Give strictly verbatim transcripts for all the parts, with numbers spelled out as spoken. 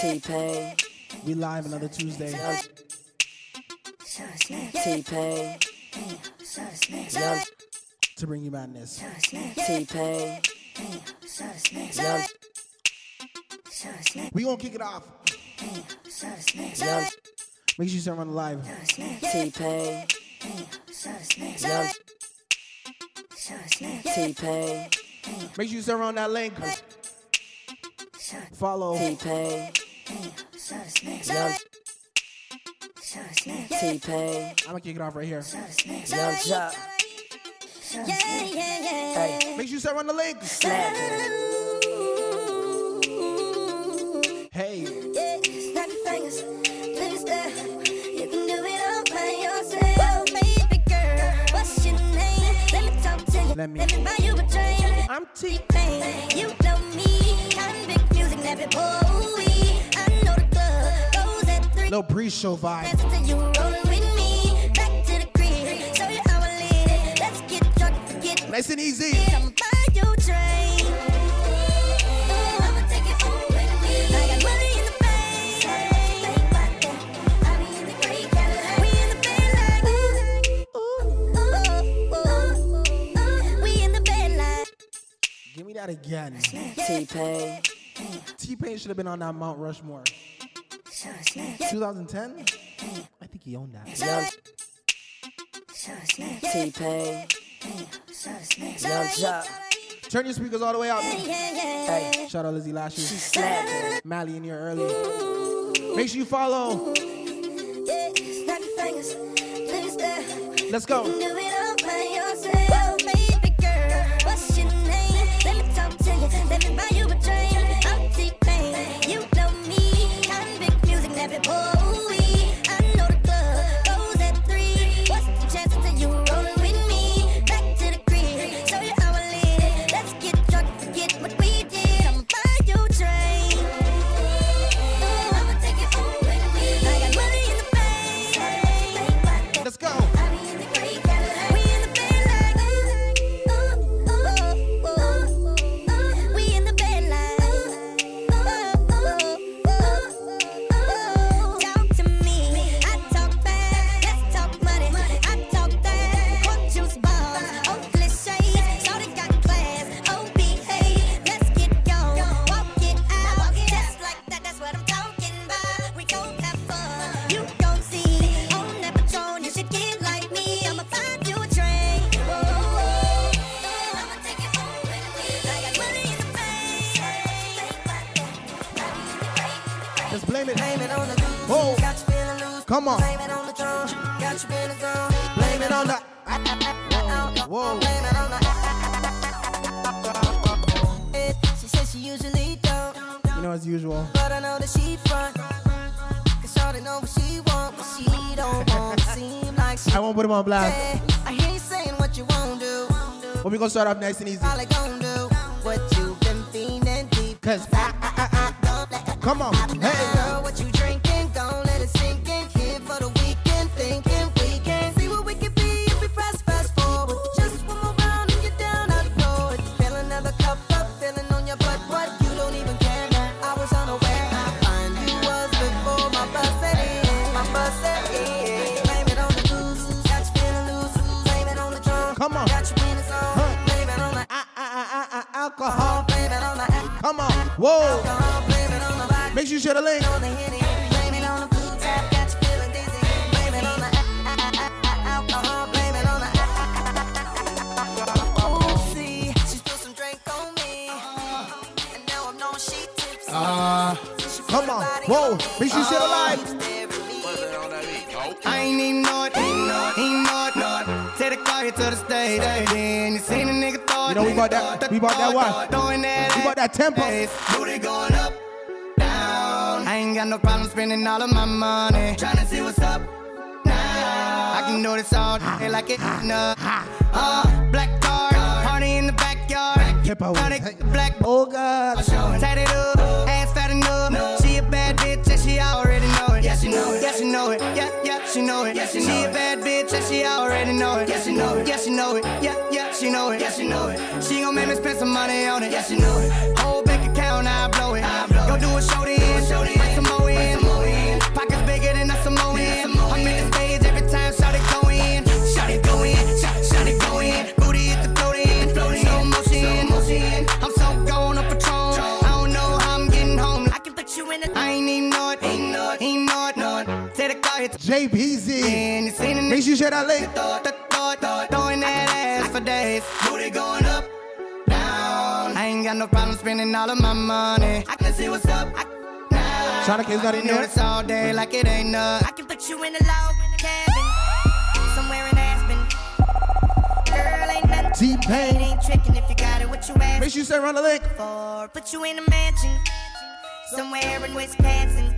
T-Pain. We live another Tuesday. T-Pain. To bring you madness. T-Pain. We gonna kick it off. Make sure you start running live. T-Pain. T-Pain. Make sure you start on that link. Follow. T-Pain. T-Pain. I'm gonna kick it off right here. Yeah, yeah, yeah. Hey, make sure you start on the link. Hey. Snap your fingers. Please step. You can do it all by yourself. Baby girl, what's your name? Let me talk to you. Let me buy you a drink. I'm T-Pain. You know me. I'm big music, never boy. I know the club goes at three. No pre-show vibe. That's until you rollin' with me. Back to the crib. So you how I live. Let's get drunk and forget. Nice and easy. Come buy you a drink. I'ma take it home with me. I got money in the bank. Think about that. I be in the creek. We in the bed like ooh, ooh, ooh, ooh. We in the bed like. Give me that again. T-Pain. T-Pain should have been on that Mount Rushmore. twenty ten? I think he owned that. T-Pain. Turn your speakers all the way up. Hey, shout out Lizzie Lashes. Mally in here early. Make sure you follow. Let's go. Let me buy you a drink. I'm T-Pain. You know me. I'm big music, never Bowie. I know the club goes at three. What's the chance until you rollin' with me? Back to the crib. So you how I live. Let's get drunk and forget what we did. I'ma buy you a drink. I'ma take it home with me. I got money in the bank. Let's go. Come on. Blame it on the throne. Got you in the zone. Blame it on the. Whoa. Whoa. Blame it on the. She says she usually don't. You know as usual. But I know that she front. Cause she know what she want, but she don't want. Seem like she. I won't put him on blast. I hate saying what you won't do. But well, we gonna start off nice and easy. All I gon' do what you been feeling deep. Cause I, I, I, I don't let it. Come on. Hey. Girl, what you drinking? Don't let it sink. Come on. Got your penis on. Huh. Blame it on the I, I, I, I, alcohol. Blame it on the I, come on. Whoa. Alcohol. Blame it on the body. Make sure you share the link. Blame it on the blue tap. Got you feeling dizzy. Blame it on the I, I, I, I, alcohol. Blame it on the I, I, I, I, I. See, she spilled some drink on me. And now I'm knowing she tipsy. Uh, come on. Whoa. Make sure you share the live. I ain't even know it. Ain't know it. Ain't know it. Take the car here to the stage, then you seen a nigga thought. You know we bought that, we bought that one. We bought that tempo. Booty going up, down. I ain't got no problem spending all of my money. Tryna see what's up now. I can do this all day like it's up. Uh, black car, party in the backyard. Black, oh God. Tatted up, ass fat enough. She a bad bitch and she already know it. Yeah, she know it. Yeah, she know it. Yeah, yeah, she know it. Yeah, she a bad bitch and she already know it. Yeah, she know it. Yeah, she know it. Yeah, yeah, she know it. Yeah, she know it. She gon' make me spend some money on it. Yeah, she know it. Whole bank account, I blow it. I blow it. Go do a show then, bring some more in. Pockets bigger than a Samoan. I'm in the stage every time, shout it go in. Shout it go in, shout, shout it go in. Booty hit the float in, slow motion. I'm so gone on Patron, I don't know how I'm getting home. I can put you in a, I ain't even know it, ain't know it, ain't know it, no it. Say the car hit J B Z, make sure you share that link. Throwing that ass for days, booty going up. I ain't got no problem spending all of my money. I can see what's up. I now. Shauna Kay's not in here. It's all day like it ain't nothing. I can put you in a low cabin somewhere in Aspen. Girl, ain't nothing. T-Pain ain't tricking if you got it. What you asking? Make sure you say run the link. For put you in a mansion somewhere in Wisconsin.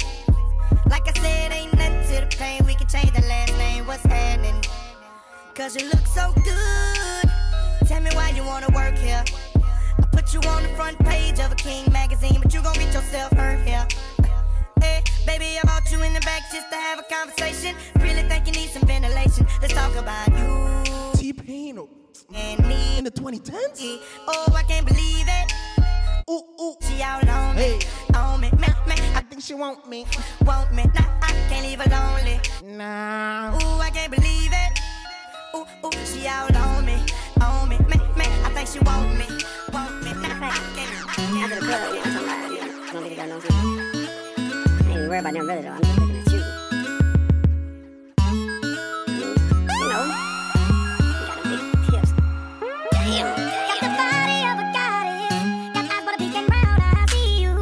Like I said, ain't nothing to the pain. We can change the last name. What's happening? 'Cause you look so good. Tell me why you wanna work here. You on the front page of a King magazine, but you gon' get yourself hurt here. Hey, baby, I bought you in the back just to have a conversation. Really think you need some ventilation. Let's talk about you. T-Pain and me in the twenty tens. Yeah. Oh, I can't believe it. Ooh, ooh. She out on me, hey. On me, man, man. I think she want me, want me. Nah, I can't leave her lonely. Nah. Ooh, I can't believe it. Ooh, ooh, she out on me, on me, man, man. I think she want me, want me. I go to the club, yeah, I'm talking about, yeah, I don't think you got no food. I ain't worried about them really, though. I'm just looking at you. You know, you got them big tips. Damn. Got the body of a goddess. Got eyes for the peak and brown, I see you,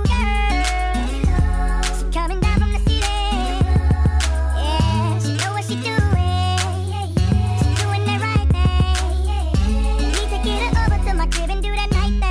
girl. She coming down from the city. Yeah, she know what she doing. She doing the right thing. Need to get her over to my crib and do that night thing.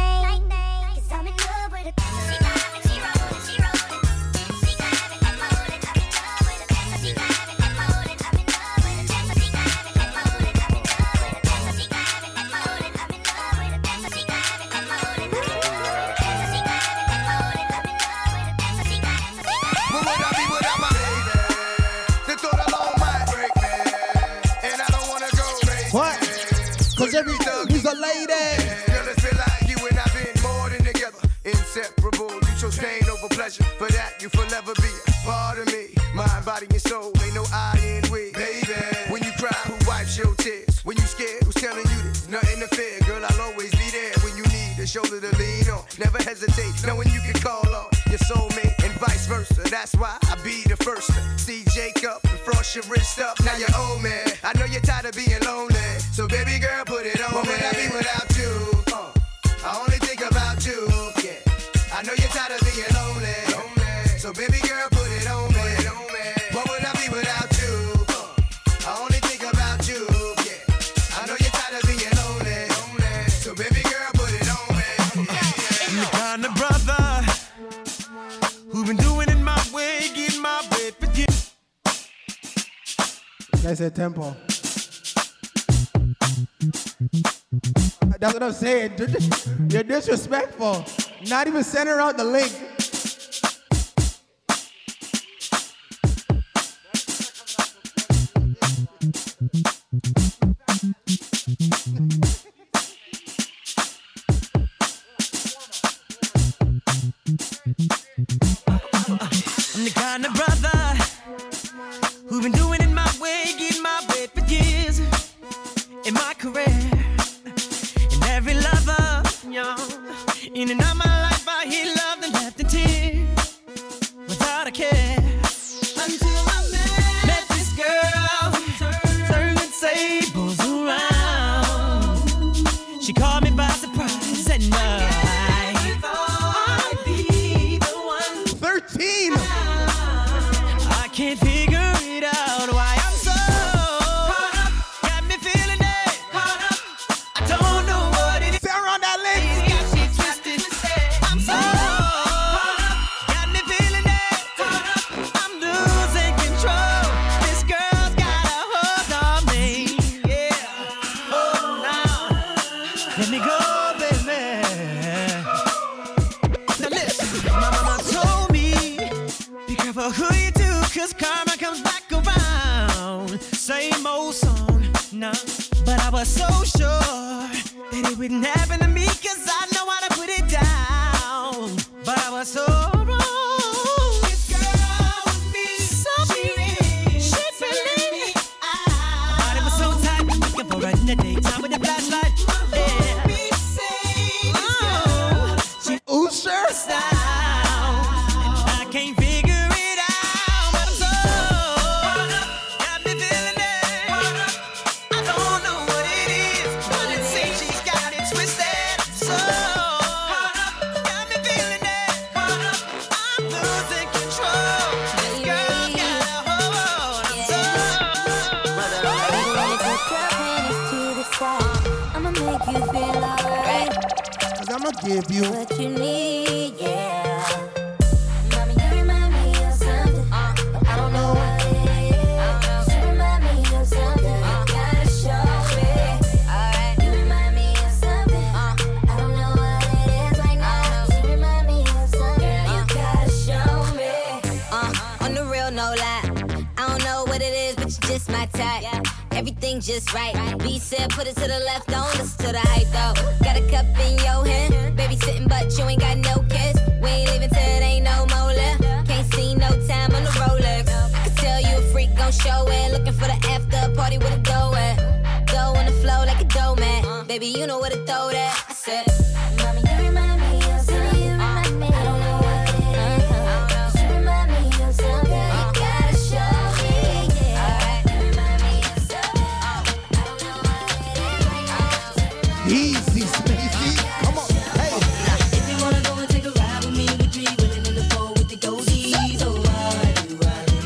A lady. Girl, it's been like you and I've been more than together. Inseparable, you chose pain over pleasure. For that, you forever be a part of me. Mind, body, and soul, ain't no I in we. Baby, when you cry, who wipes your tears? When you scared, who's telling you this? Nothing to fear, girl, I'll always be there. When you need a shoulder to lean on, never hesitate, knowing you can call on your soulmate and vice versa. That's why I be the first to see Jacob and frost your wrist up. Now you're old, man. I know you're tired of being lonely. So baby girl, put it on. What would I be without you? Uh, I only think about you. Yeah, I know you're tired of being lonely. lonely. So baby girl, put it on me. What would I be without you? Uh, I only think about you. Yeah, I know you're tired of being lonely. lonely. So baby girl, put it on me. Yeah, yeah. I'm the kind of brother who been doing it my way, getting my way with you. That's a tempo. That's what I'm saying. You're disrespectful. Not even sending out the link. I'm the kind of brother who've been doing it my way, getting my way for years in my career. Every lover, y'all, in and out my life, I hear love and left in tears without a care. Until I met, met this girl, turn the tables around. She caught me by surprise and now I, I thought I'd be the one. Thirteen. I can't figure it out why I'm so. But I was so sure that it wouldn't happen to me, 'cause I know how to put it down. But I was so wrong. can't figure it out, but I'm so got me feeling it. I don't know what it is, but it seems she's got it twisted. So got me feeling it. I'm losing control. This girl's got a hold. I'm so I'ma make you feel alright. 'Cause I'ma give you what you need, yeah. Everything just right. B said put it to the left, don't listen to the hype though. Got a cup in your hand, baby sitting but you ain't got no kiss. We ain't leaving till it ain't no more left. Can't see no time on the Rolex. I can tell you a freak gon' show it. Looking for the after party with a dough at. Dough on the flow like a dough mat. Baby you know where to throw that. I said mommy you remind me of something. You remind me, I don't know what it is. You remind me of something. You gotta show me. Easy, Smazy, come on, hey. If you wanna go and take a ride with me, we three women in the four with the Goldies. So why do I live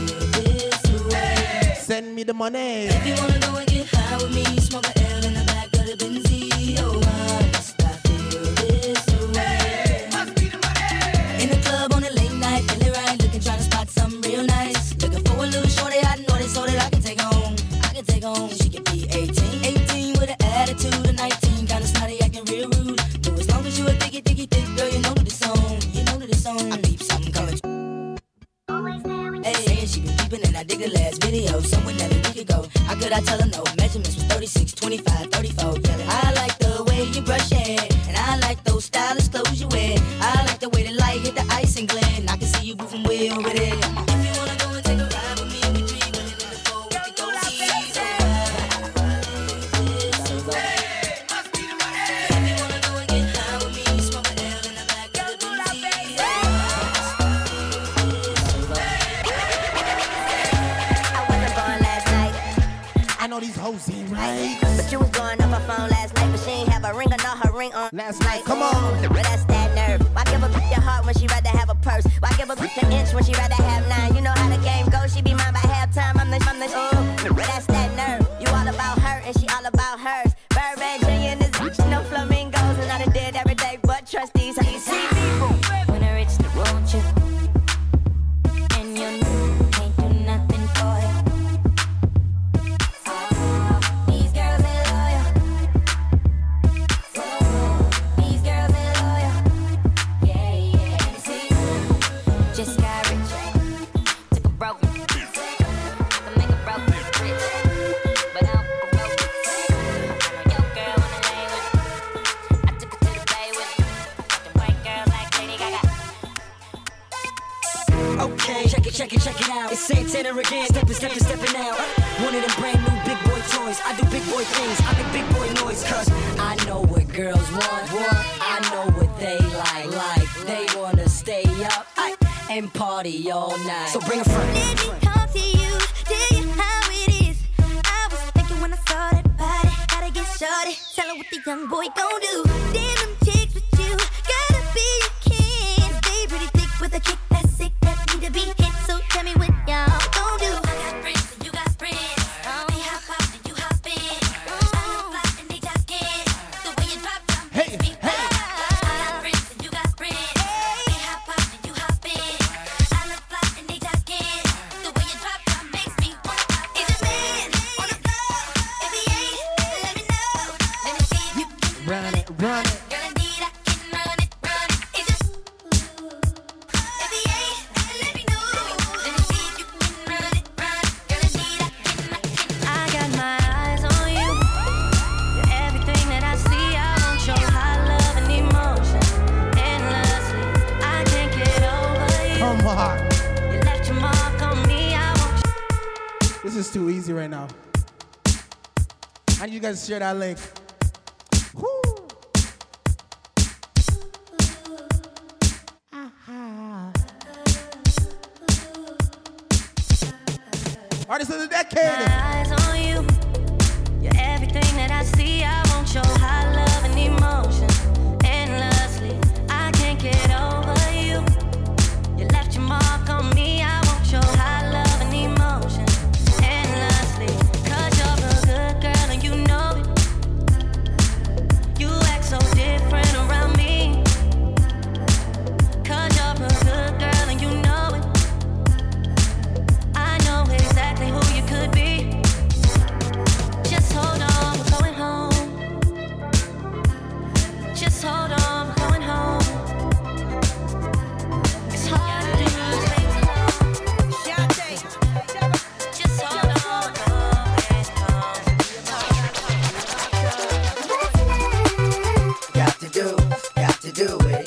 this way? Hey. Send me the money. If you wanna go and get high with me, smoke an L in the back of the Benzie. Oh, why must I feel this way? Hey. Must be the money. In the club on a late night, feeling right, looking trying to spot something real nice. Looking for a little shorty, I know this so that I can take home. I can take home. She can be eighteen, eighteen with an attitude of nineteen. The last video, somewhere that we could go. How could I tell her no? Measurements was thirty-six, twenty-five, thirty-four. Yeah. I like the way you brush your hair, and I like those stylish clothes you wear. I like the way the light hit the ice and glare, and I can see you moving way over there. If you wanna go and take a ride with me, we three women in the four with the gold teeth. So hey, must be the money. If you wanna go and get high with me, smoke an L in the back of the Benzie. These hoes ain't right. But you was blowing up her phone last night, but she ain't have a ring or not her ring on. Last night, come on. But that's that nerve. Why give a bitch your heart when she rather have a purse? Why give a bitch an inch when she rather have nine? You know how the game goes. She be mine by halftime. I'm the, I'm the, ooh. But that's that nerve. You all about her and she all about hers. Birdman, Junior, and this bitch, no flamingos. And I done did every day, but trust these. How you see me? When I reach the road, you. Check it, check it out. It's Santana again. Steppin', steppin', steppin' out. One of them brand new big boy toys. I do big boy things. I make big boy noise. 'Cause I know what girls want. I know what they like. Like they wanna stay up and party all night. So bring a friend. Let me talk to you. Tell you how it is. I was thinking when I saw that body. Gotta get shorty. Tell her what the young boy gon' do. Damn them chicks with you. Gotta be your king. Stay pretty thick with a kick that's sick. That need to be. So tell me what y'all gon' do. I got friends and you got friends. They hot pops and you hot spins. I look black and they got skin. The way you drop down makes me fly. I got friends and you got friends. They hot pops and you hot spins. I look black and they got skin. The way you drop down makes me fly. Is a man on the floor? If he ain't, let me know. Let me see if you can run it, run it. This is too easy right now. I need you guys to share that link. Woo. Uh-huh. Artist of the decade. My eyes on you. You're everything that I see. I want your high love and emotion. Endlessly, I can't get over you. You left your mark on me. I want your high love and emotion. Endlessly, cause you're a good girl and you know it. You act so different around me. Cause you're a good girl and you know it. I know exactly who you could be. Just hold on, we're going home. Just hold on, we're going home. It's hard to lose. Just hold on, going home. Got to do, got to do it. Got to do, got to do it.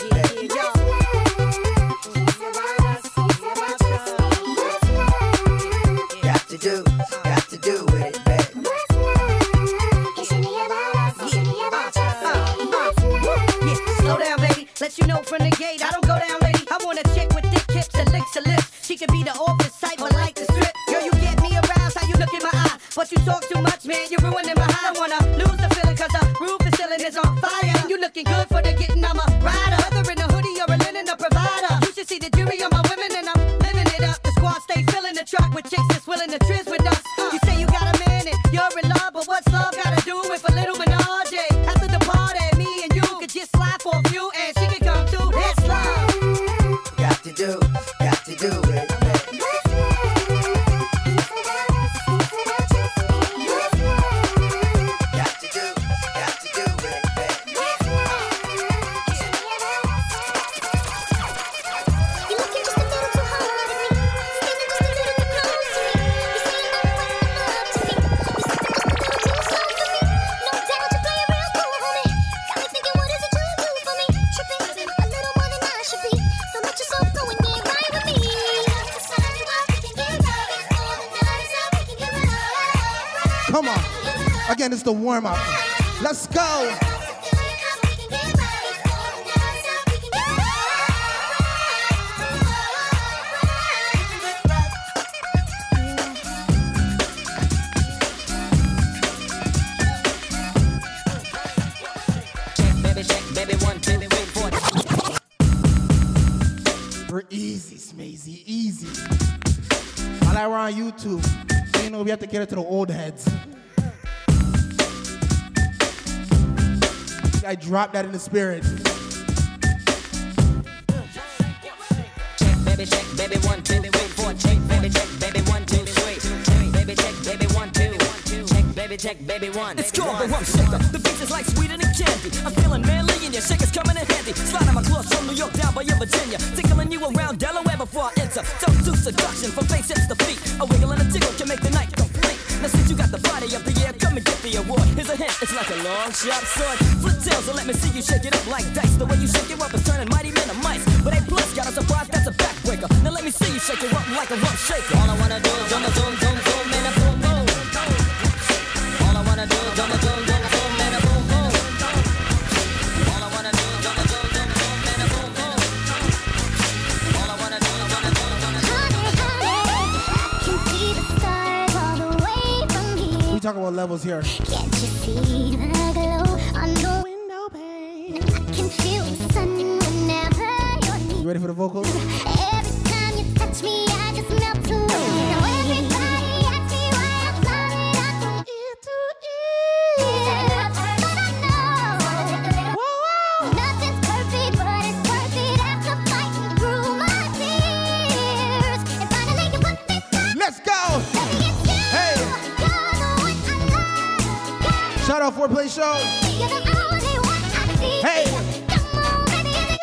Let you know from the gate, I don't go down, lady. I want a chick with thick hips and licks her lips. She could be the office type, but like the strip. Girl, you get me aroused, how you look in my eye. But you talk too much, man, you're ruining my high. I wanna lose the feeling, cause the roof is ceiling is on fire. And you looking good for the getting, I'm a rider. Whether in a hoodie or a linen, a provider. You should see the jury on my women, and I'm living it up. The squad stay filling the truck with chicks that's willing to trizz with us. You say you got a man and you're in love, but what's love gotta do with a little menage? After the party, me and you could just slide for a few. Do, got to do it. Got to do, got to do it. You look just a little too hard at me. Standing just a little close to me. You say you never want to love to me. You said that I'm a little too slow for me. No doubt you play around cool, homie. Got me thinking, what is it you do for me? Tripping a little more than I should be. So let yourself go. Come on. Again, it's the warm-up. Let's go. Baby, check, baby, one, two, three, four. We're easy, Smazy, easy. While I were on YouTube. You know, we have to get it to the old heads. I dropped that in the spirit. Check, baby, check, baby, one, two, three, four. Check, baby, check, baby, one, two, three. Check, baby, check, baby, one, two. Check, baby, check, baby, one. It's called the Rump Shaker. The beat is like sweet and it candy. I'm feeling manly and your shaker's coming in handy. Slide on my clothes from New York down by your Virginia. Tickling you around Delaware before I enter. Don't do seduction from face hips to feet. A wiggle and a tickle can make the night complete. Now since you got the body of the year, come and get the award. Here's a hint, it's like a long, sharp sword. Flip tails and let me see you shake it up like dice. The way you shake it up is turning mighty men to mice. But A plus got a surprise, that's a backbreaker. Now let me see you shake it up like a rump shaker. All I wanna do is jump, jump, jump, jump, and a boom, boom. All I wanna do is jump, jump, jump, jump, and a boom, boom. All I wanna do is jump, jump, jump, jump, and a boom, boom. All I wanna do is jump, jump, jump, jump, I can see the stars all the way from here. We talk about levels here. Can't you see the glow on the window pane? I can feel the sun whenever you're near. You ready for the vocals? Every time you touch me, I just melt away. Now everybody asks me why I'm floating up from ear to ear. But I know nothing's perfect, but it's perfect after fighting through my tears. And finally you put me down. Let's go. Baby, it's you. Hey. You're the one I love. Shout out Foreplay Show. You're the only one I see. Hey. Come on, baby, it's you.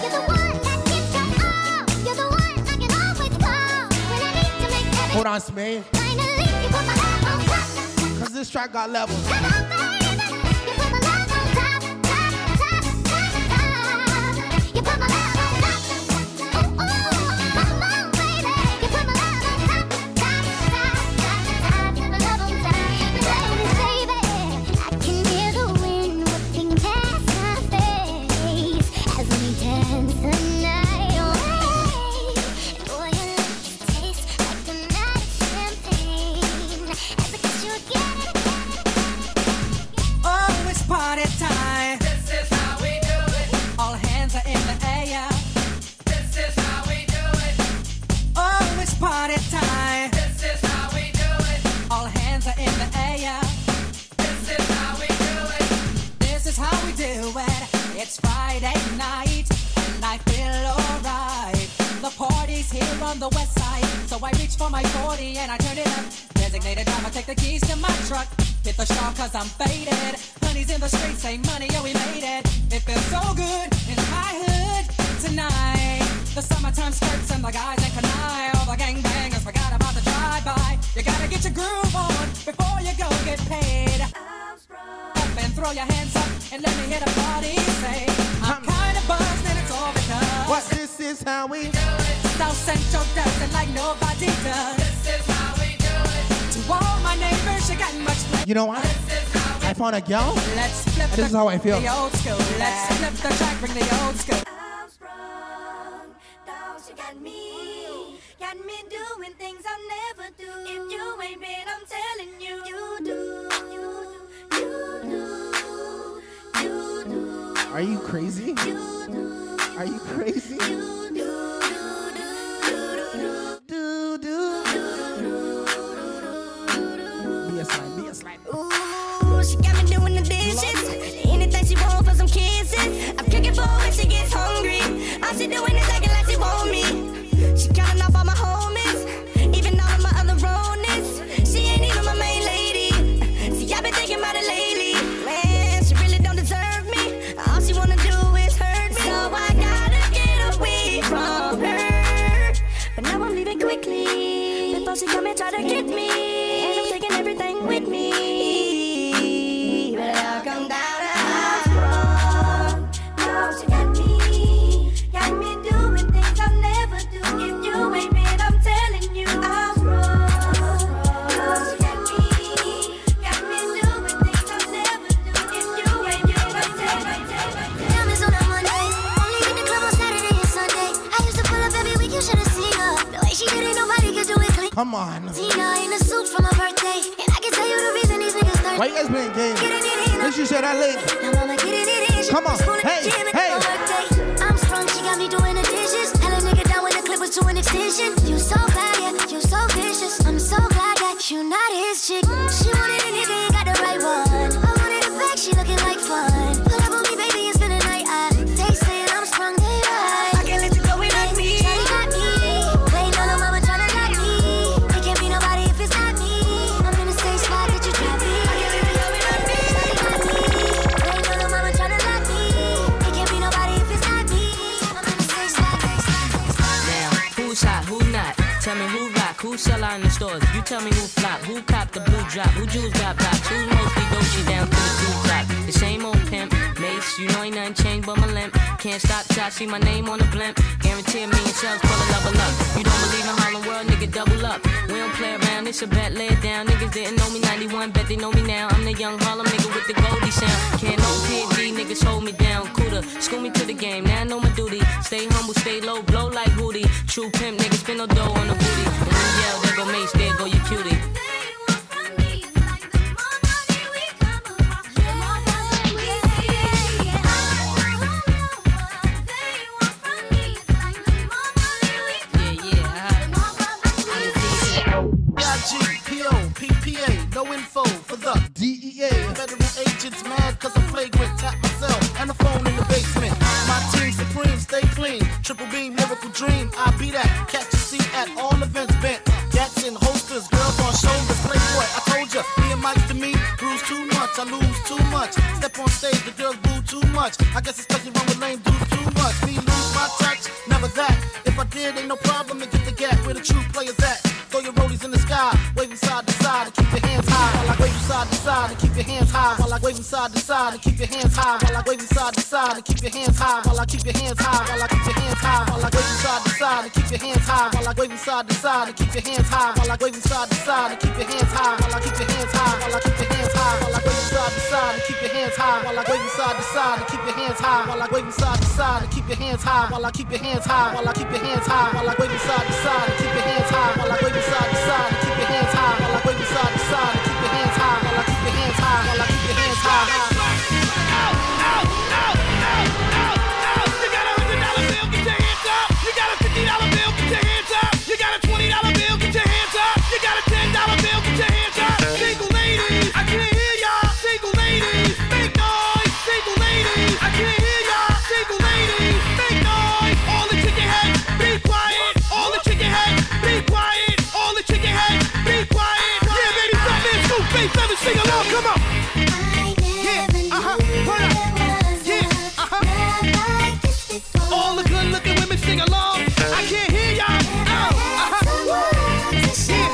You're the one that gets me all. You're the one I can always call when I need to make everything. Hold on, Smee. Finally you put my love on top. Cause this track got levels. Come on, baby, you put my love on top, top, top, top, top. You put my love on top. Ooh, ooh. Come on, baby, you put my love on top, top, top, top, top. You put my love on top. Baby, baby, I can hear the wind whipping past my face as we dance the night away. Boy, your love tastes like a night of champagne. Friday night, and I feel alright. The party's here on the west side, so I reach for my forty and I turn it up. Designated driver, take the keys to my truck. Hit the shop cause I'm faded. Honey's in the streets, say money, oh we made it. It feels so good in my hood tonight. The summertime skirts and the guys ain't canine. All the gangbangers forgot about the drive-by. You gotta get your groove on before you go get paid. Up and throw your hands up and let me hear the party say, I'm kinda buzzed and it's all because what this is how we do it. South Central does it like nobody does. This is how we do it. To all my neighbors, you got much play. You know what? I found a girl. Let's flip and this the, is how I feel. The old school. Let's flip the track, bring the old school. You got me, got me doing things I never do. If you ain't been, I'm telling you, you do, you do, you do, you do. Are you crazy? You do. Are you crazy? You do, you do, do, do, do. Be a slime, be a slime. Ooh, she got me doing the dishes. Anything she wants for some kisses. I'm cooking for when she gets hungry. All she doing is acting like she want me. She counting off all my homies, even all of my other Ronis. She ain't even my main lady. See, I've been thinking about it lately. Man, she really don't deserve me. All she wanna do is hurt me. So I gotta get away from her. But now I'm leaving quickly, before she come and try to get me. And I'm taking everything with me. But I'll come down. Come on. Tina in a suit from her birthday. And I can tell you the reason these niggas thirsty. Why you guys playing games? Let's just say that late. Come on. Hey, hey. I'm strong. She got me doing the dishes. Hell, a nigga down when the clip was to an extension. You so bad, yeah. You so vicious. I'm so glad that you not his chick. She wanted anything, got the right one. I wanted a bag, she looking like fun. Pull up on me, baby, and spend the night. I taste it, I'm strong. Tell me who rock, who sell out in the stores. You tell me who flop, who cop the blue drop, who jewels got blocks, who's mostly doji down to the blue drop. The same old pimp, mace, you know ain't nothing changed but my limp. Can't stop till I see my name on the blimp. Guarantee me and shells pull a level up. You don't believe in Harlem World, nigga, double up. We don't play around, it's a bet, lay it down. Niggas didn't know me ninety-one, bet they know me now. I'm the young Harlem nigga with the Goldie sound. Can't no P D, niggas hold me down. Cooler, school me to the game, now I know my duty. Stay humble, stay low, blow like Hootie. True pimp, nigga, spin no dough on the booty. When we yell, there go Mace, there go your cutie. No info for the D E A. Federal agents mad cause I'm flagrant. Tap myself and the phone in the basement. My team supreme, stay clean. Triple beam, miracle dream. I be that. Catch a seat at all events bent. Gats in holsters, girls on shoulders. Playboy, I told ya. Me and Mike to me, bruise too much. I lose too much. Step on stage, the girls boo too much. I guess it's cause you run with lame dudes too much. Me lose my touch, never that. If I did, ain't no problem. And get the gap where the true players at. Throw your rollies in the sky, wave side to side and keep your hands high. While I wave side to side and keep your hands high. While I wave side to side and keep your hands high. While I wave side to side and keep your hands high. While I keep your hands high. While I keep your hands high. While I wave side to side and keep your hands high. While I wave side to side and keep your hands high. While I wave side to side and keep your hands high. While I keep your hands high. While I keep your hands high. While I wave side to side and keep your hands high. While I wave side to side and keep your hands high. While I wave side to side and keep your hands high. While I keep your hands high. While I keep your hands high. While I wave side to side and keep your hands high. While I wave side to side, keep your hands high. While I wave side to side, keep your hands high. While I keep your hands high. While I keep your hands high. Out, out, out, out, out, out. You got a hundred dollar bill, get your hands up. You got a fifty dollar bill, get your hands up. You got a twenty dollar bill, get your hands up. You got a ten dollar bill, get your hands up. Single ladies, I can't hear y'all. Single ladies, make noise. Single ladies, I can't hear y'all. Single on, come on. Yeah, uh-huh, hold up. Yeah, uh-huh. All the good looking women sing along. I can't hear y'all. Oh, uh-huh. Yeah.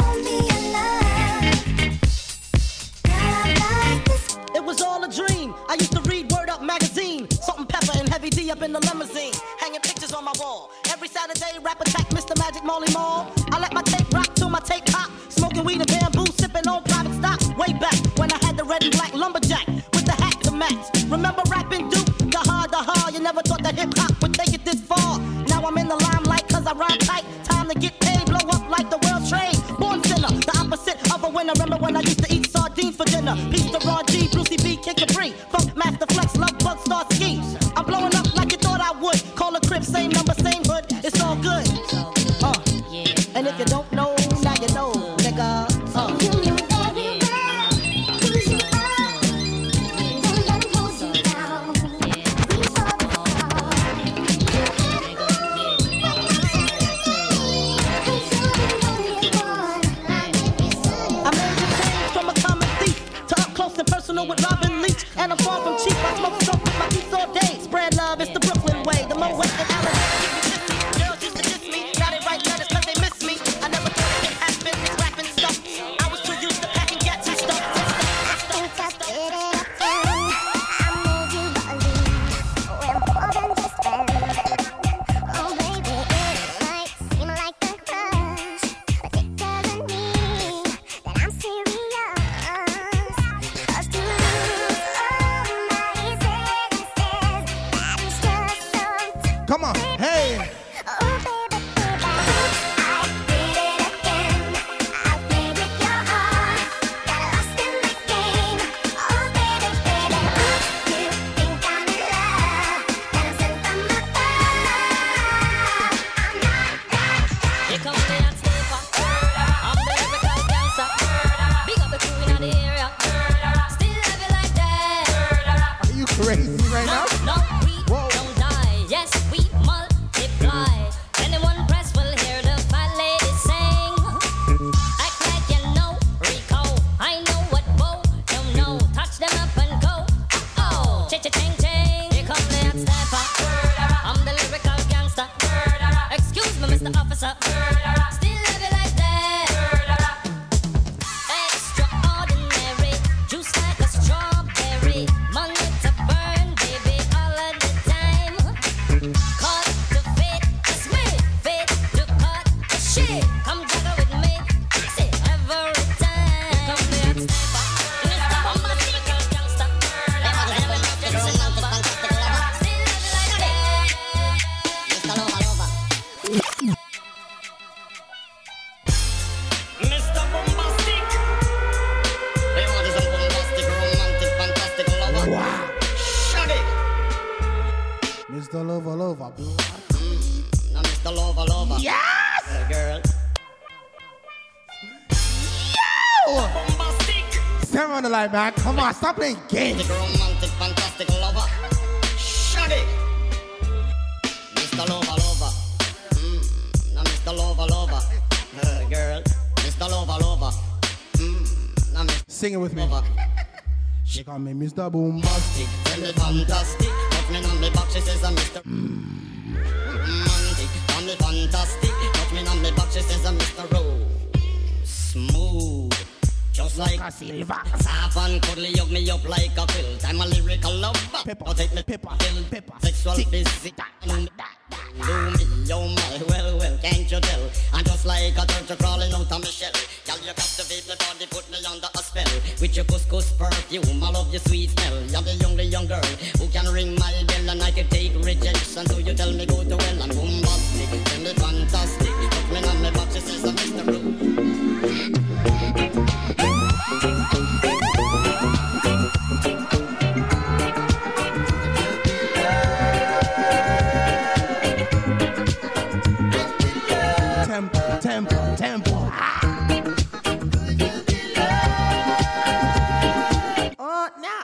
It was all a dream. I used to read Word Up magazine. Salt and pepper and Heavy D up in the limousine. Hanging pictures on my wall. Every Saturday, rap attack, Mister Magic Molly Mall. I let my tape rock till my tape pop. Smoking weed and bamboo, sipping on private stock. Way back when I had the red and black lumberjack with the hat to match. Remember rapping Duke? The hard, the hard. You never thought that hip hop would take it this far. Now I'm in the limelight cause I rhyme tight. Time to get paid, blow up like the world trade. Born sinner, the opposite of a winner. Remember when I used to eat sardines for dinner? Peace to Raw G, Brucey B, Kid Capri. Funk Master Flex, Love Bug, Star Ski. I'm blowing up like you thought I would. Call a crib, same number, same hood. It's all good. Uh, and if you don't know, now you know, nigga. With Robin Leach, and I'm far from cheap. I smoke stuff with my teeth all day. Spread love, it's the Brooklyn way. The Moet and Allen girls used to diss me. Got it right now, it's cause they miss me. I never thought it happened, it's rapping stuff. I was too used to packing gats and stuff. Come on, hey! Man, come on, stop playing games. Fantastic, romantic, fantastic lover. Shut it. Mister Lova Lova. Mm, now Mister Lova Lova. Uh, girl, Mister Lova Lova. Mm, now Mister Sing it with me. She call me Mister Bombastic. Tell me fantastic. Touch me on my back, she says I'm Mister Romantic. Tell me fantastic. Touch me on my back, she says I'm Mister Rowe. Smooth. Just like a silver. Soft and cuddly, hug me up like a quilt. I'm a lyrical lover. Pepper, now take me pepper, pill, pepper. Sexual visit. Do me, oh my, well, well, can't you tell? I'm just like a turtle crawling out of my shell. Girl, you captivate me body, put me under a spell. With your couscous perfume, I love your sweet smell. You're the only young girl who can ring my bell and I can take rejection. So you tell me go to hell and boom, busty. Tell me fantastic. Put me on my box, she says I'm Mister Blue. Tempo, tempo, tempo. Ah. Oh, no.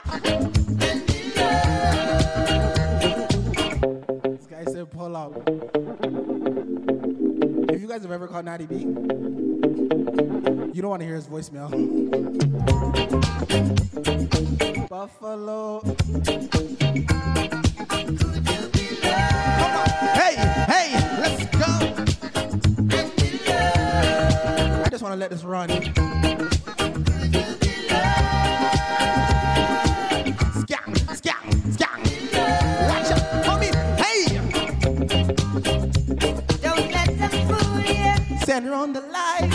This guy said pull out. If you guys guys have ever called Natty B, you don't want to hear his voicemail. Buffalo. Come on. Hey, hey, let's go. I just want to let this run. Center on the line.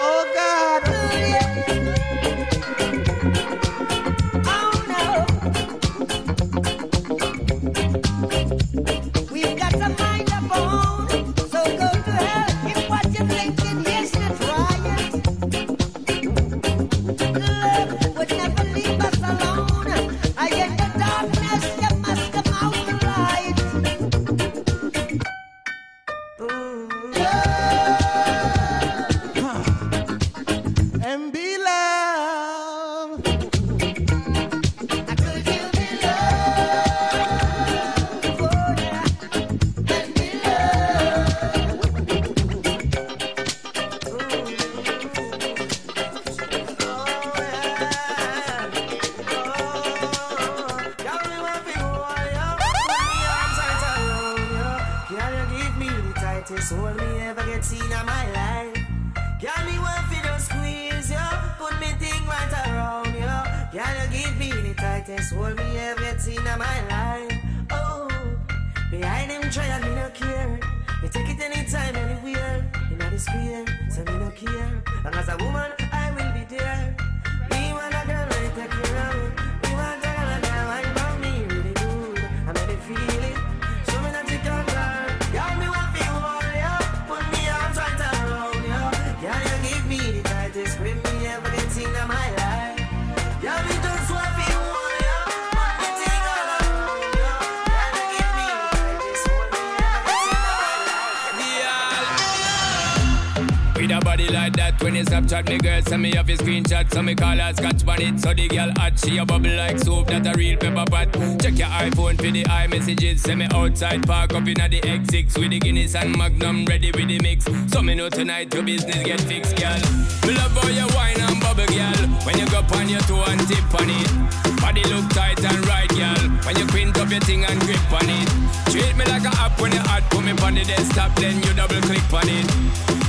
Oh God. Oh no. We've got some mind of bone. So go to hell if what you're thinking is the triumph. Love would never leave us alone. I get the darkness. So me call her scotch bonnet. So the girl hot, she a bubble like soap. That a real pepper pot. Check your iPhone for the iMessages. Send me outside, park up inna the X six with the Guinness and Magnum ready with the mix. So me know tonight your business get fixed, girl. We love all your wine and bubble, girl. When you go on your toe and tip on it. Body look tight and right, girl. When you print up your thing and grip on it. Treat me like a app when you hot. Put me on the desktop, then you double click on it.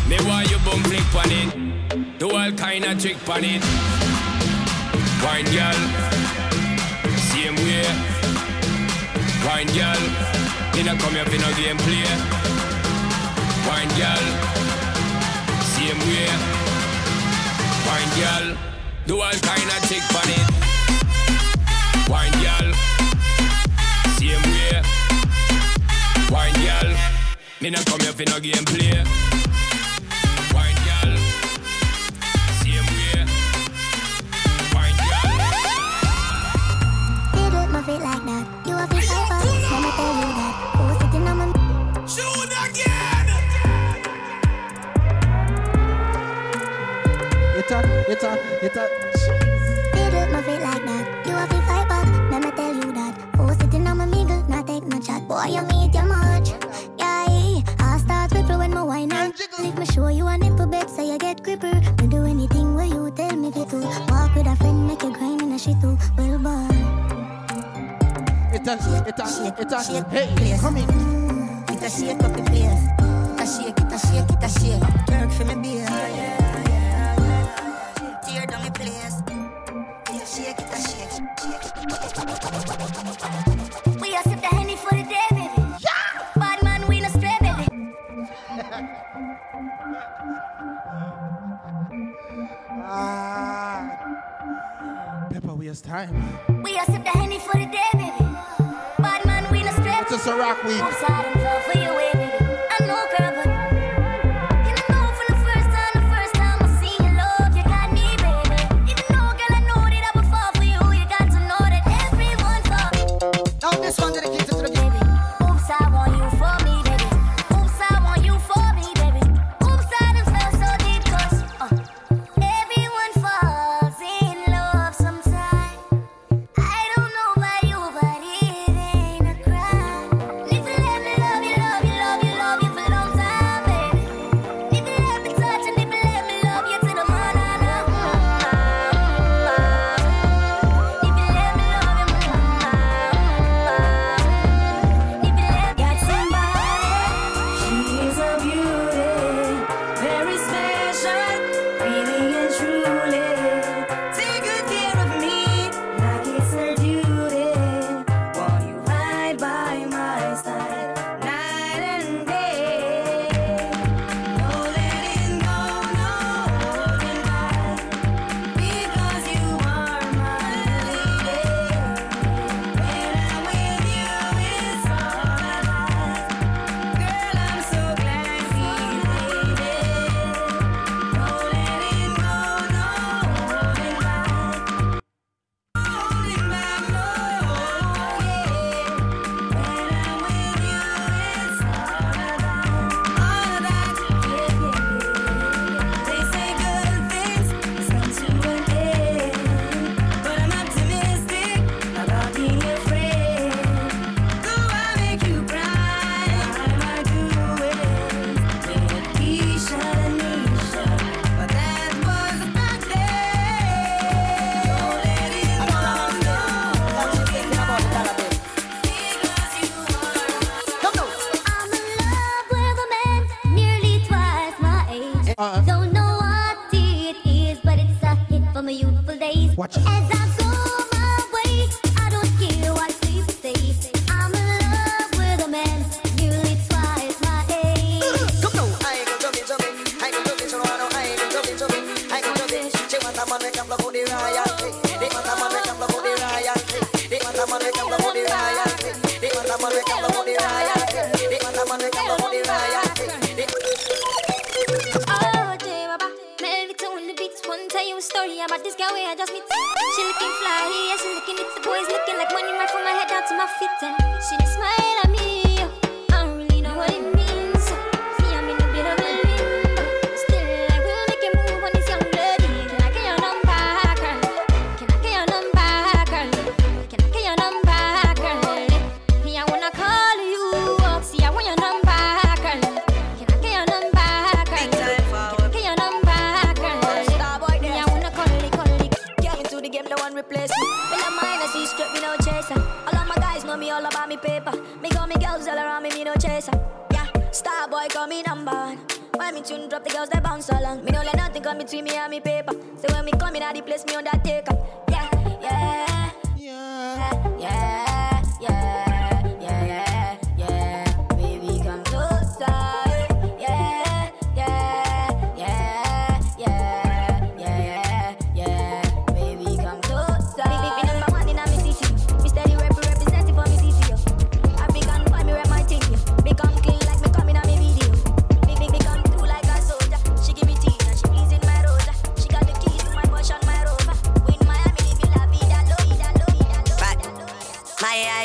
Me why you bum click on it. Do all kind of trick pon it. Wine girl, same way. Wine girl, you no come up in a game play. Wine girl, same way. Wine girl, do all kind of trick pon it. Wine girl, same way. Wine girl, me no come up in a game play. Like that. You have your five hours, let me tell you that. Who was sitting on my m- shoot again! It's a, it's a, it's a. Fiddle my feet like that. You have your five hours, let me tell you that. Who was sitting on my meagle, not take no chat. Boy, you meet your much. Yeah, I'll start ripple when my wine and jiggle. Make me show you a nipple, babe, so you get gripper. You do anything where you tell me to do. Walk with a friend, make you grind in a shit too. Well, boy. It a, it a, it a, hey, come in. It a shake up the place. It a shake, it a shake, it a shake. Work for me beer. Tear down the place. It a shake, it a shake. We a sip the Henny for the day, baby. Bad man, we no stray, baby. Ah, Peppa, we has time. We a sip the Henny for the day, baby. It's a Ciroc week. Outside and fell for you, baby. I know, girl, but you know for the first time, the first time I see you, love, you got me, baby. You know, girl, I know that I would fall for you. You got to know that everyone thought. Now this one dedicated to the baby. Oops, I want you for me, baby. Oops, I want you for me, baby. Oops, I done fell so deep, cause uh, everyone falls in love sometime. I don't know about you, but it ain't a crime. watch it. As I go my way, I don't care what people say. I'm in love with a man nearly twice my age. Come on, I ain't gonna do this, I ain't gonna do this, I ain't gonna do this, I ain't gonna do this. She wants a man that can blow body royalty. They want a man that can blow body royalty. They want a man that can blow body royalty. They want a man that can blow body royalty. They want a man that can blow body royalty. Story about this girl where I just meet. She looking fly, yeah, she looking at the boys, looking like money right from my head down to my feet. She just smile at me, I don't really know what it means. See, I'm in a bit of a limbo. Still, I will make a move on this young lady. Can I get your number, girl? Can I get your number, girl? Can I get your number, girl? Me, I wanna call you. See, I want your number, girl. Can I get your number, girl? Replace me. When I'm mine, I see straight, me no chaser. All of my guys know me all about me paper. Me got me girls all around me, me no chaser. Yeah, star boy call me number one. When me tune drop, the girls they bounce along. Me no let nothing come between me and me paper. So when me come in, I de place me on that take up. Yeah, yeah, yeah, yeah, yeah, yeah, yeah, yeah. Baby, come closer.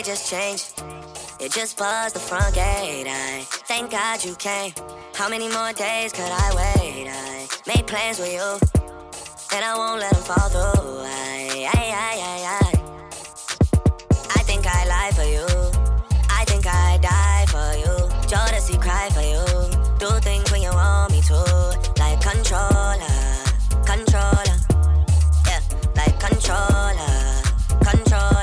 Just change. It just buzzed the front gate. I thank God you came. How many more days could I wait? I made plans with you, and I won't let them fall through. I, I, I, I, I. I think I lie for you. I think I die for you. Jodeci cry for you. Do things when you want me to, like controller, controller. Yeah, like controller, controller.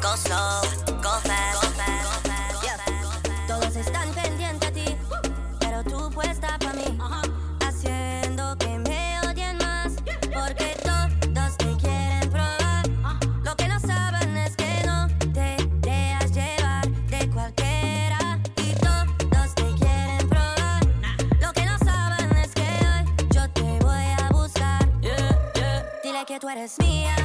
Go slow, go fast, go fast, go fast, go fast, go fast. Todos están pendientes a ti, pero tú puesta pa' mí, haciendo que me odien más, porque todos te quieren probar. Lo que no saben es que no te dejas llevar de cualquiera, y todos te quieren probar. Lo que no saben es que hoy yo te voy a buscar. Yeah, yeah. Dile que tú eres mía.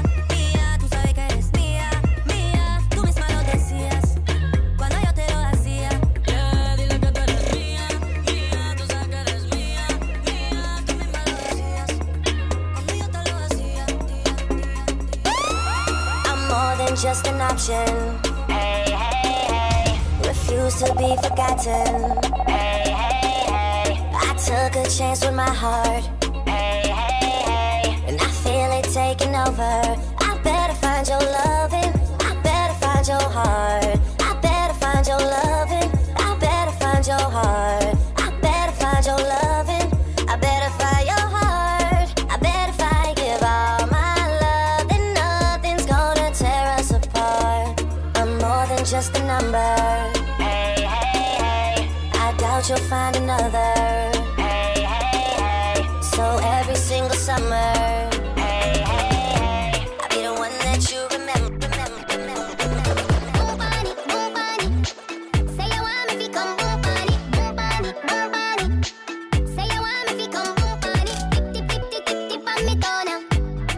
Just an option. Hey, hey, hey. Refuse to be forgotten. Hey, hey, hey. I took a chance with my heart. Hey, hey, hey. And I feel it taking over. I better find your loving. I better find your heart. I better find your loving. I better find your heart. I better find your loving. I better find your heart. I better find, give all my. Just a number. Hey, hey, hey. I doubt you'll find another. Hey, hey, hey. So every single summer, hey, hey, hey. I'll be the one that you remember. Remember, remember, remember. Boom, bunny, boom, bunny. Say you want me to come, boom, bunny, boom, bunny, boom, bunny. Say you want me to come, boom, bunny. Tip, tip, tip, tip, tip on me door now.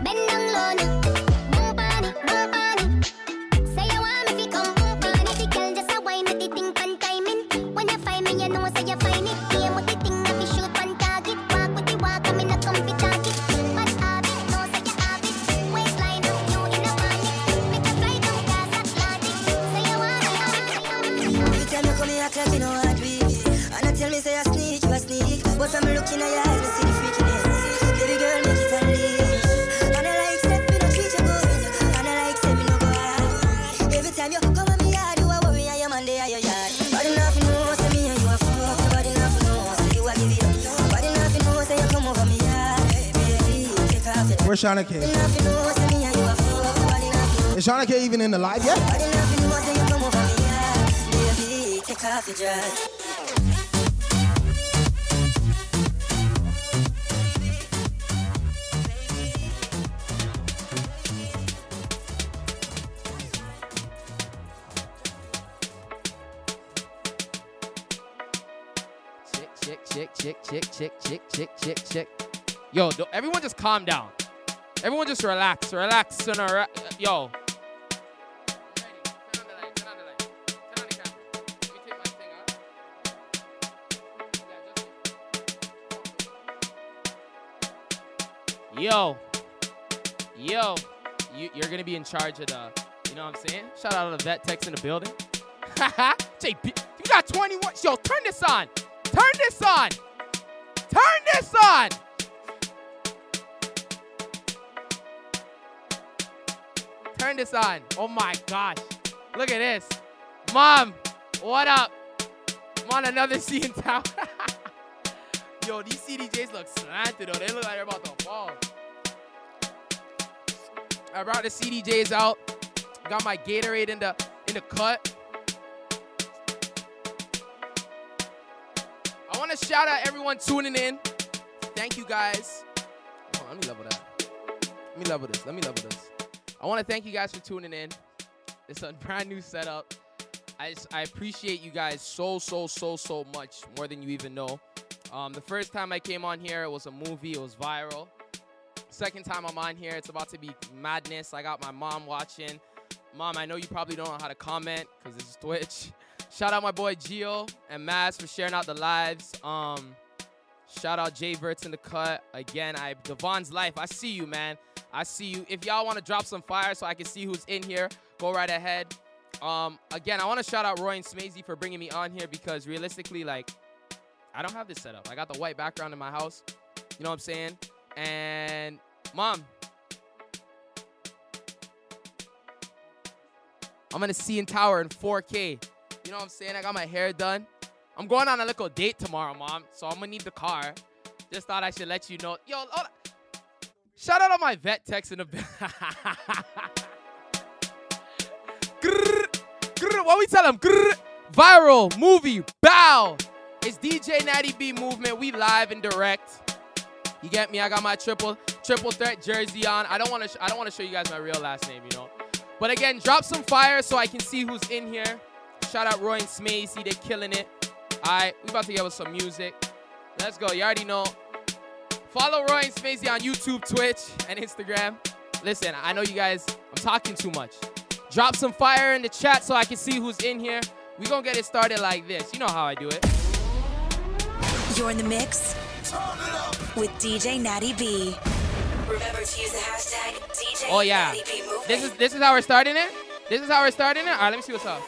Bend down low now. Boom, bunny, boom, bunny. Say you want me to come. But I'm looking at your eyes, me see the freakiness. Baby girl, make it unleash. And I like step, me no treat you good. And I like step, me no go hard. Every time you come at me hard, you a worry and your man there at your yard. But enough you know, say me and you a fuck. But enough you know, say you a give it up. But enough you know, say you come over me hard. Baby, take off your. Where's Shauna Kay? But enough you know, say me and you a fuck. But enough you know. Is Shauna Kay even in the live yet? But enough you know, say you come over me hard. Baby, take off your dress. check, check, check, check, check, check, check, check. Yo, everyone just calm down. Everyone just relax, relax. Yo. Turn on the light, turn on the light, turn on the camera. Let me take my thing off. Yeah, just... Yo. Yo. You, you're going to be in charge of the, you know what I'm saying? Shout out to the vet techs in the building. Haha. J B, you got twenty-one. Yo, turn this on. Turn this on. Turn this on. Turn this on. Oh my gosh. Look at this. Mom, what up? I'm on another C N Tower. Yo, these C D Js look slanted though. They look like they're about to fall. I brought the C D Js out. Got my Gatorade in the in the cut. I want to shout out everyone tuning in. Thank you guys. Hold on, let me level that. Let me level this. Let me level this. I want to thank you guys for tuning in. It's a brand new setup. I just, I appreciate you guys so, so, so, so much, more than you even know. Um, the first time I came on here, it was a movie. It was viral. Second time I'm on here, it's about to be madness. I got my mom watching. Mom, I know you probably don't know how to comment because this is Twitch. Shout out my boy Gio and Mass for sharing out the lives. Um, shout out J Vertz in the cut. Again, I Devon's life. I see you, man. I see you. If y'all want to drop some fire so I can see who's in here, go right ahead. Um, again, I want to shout out Roy and Smazy for bringing me on here because realistically, like, I don't have this set up. I got the white background in my house. You know what I'm saying? And mom, I'm gonna see in tower in four K. You know what I'm saying? I got my hair done. I'm going on a little date tomorrow, mom. So I'm gonna need the car. Just thought I should let you know. Yo, oh, shout out on my vet text in the grrr, grrr, what we tell them? Grrr, viral movie bow. It's D J Natty B movement. We live and direct. You get me? I got my triple triple threat jersey on. I don't want to. Sh- I don't want to show you guys my real last name, you know. But again, drop some fire so I can see who's in here. Shout out Roy and Smazy, they're killing it. All right, we about to get with some music. Let's go. You already know. Follow Roy and Smazy on YouTube, Twitch, and Instagram. Listen, I know you guys. I'm talking too much. Drop some fire in the chat so I can see who's in here. We gonna get it started like this. You know how I do it. You're in the mix. Turn it up. With D J Natty B. Remember to use the hashtag D J oh, yeah. Natty B movement. This is this is how we're starting it. This is how we're starting it. All right, let me see what's up.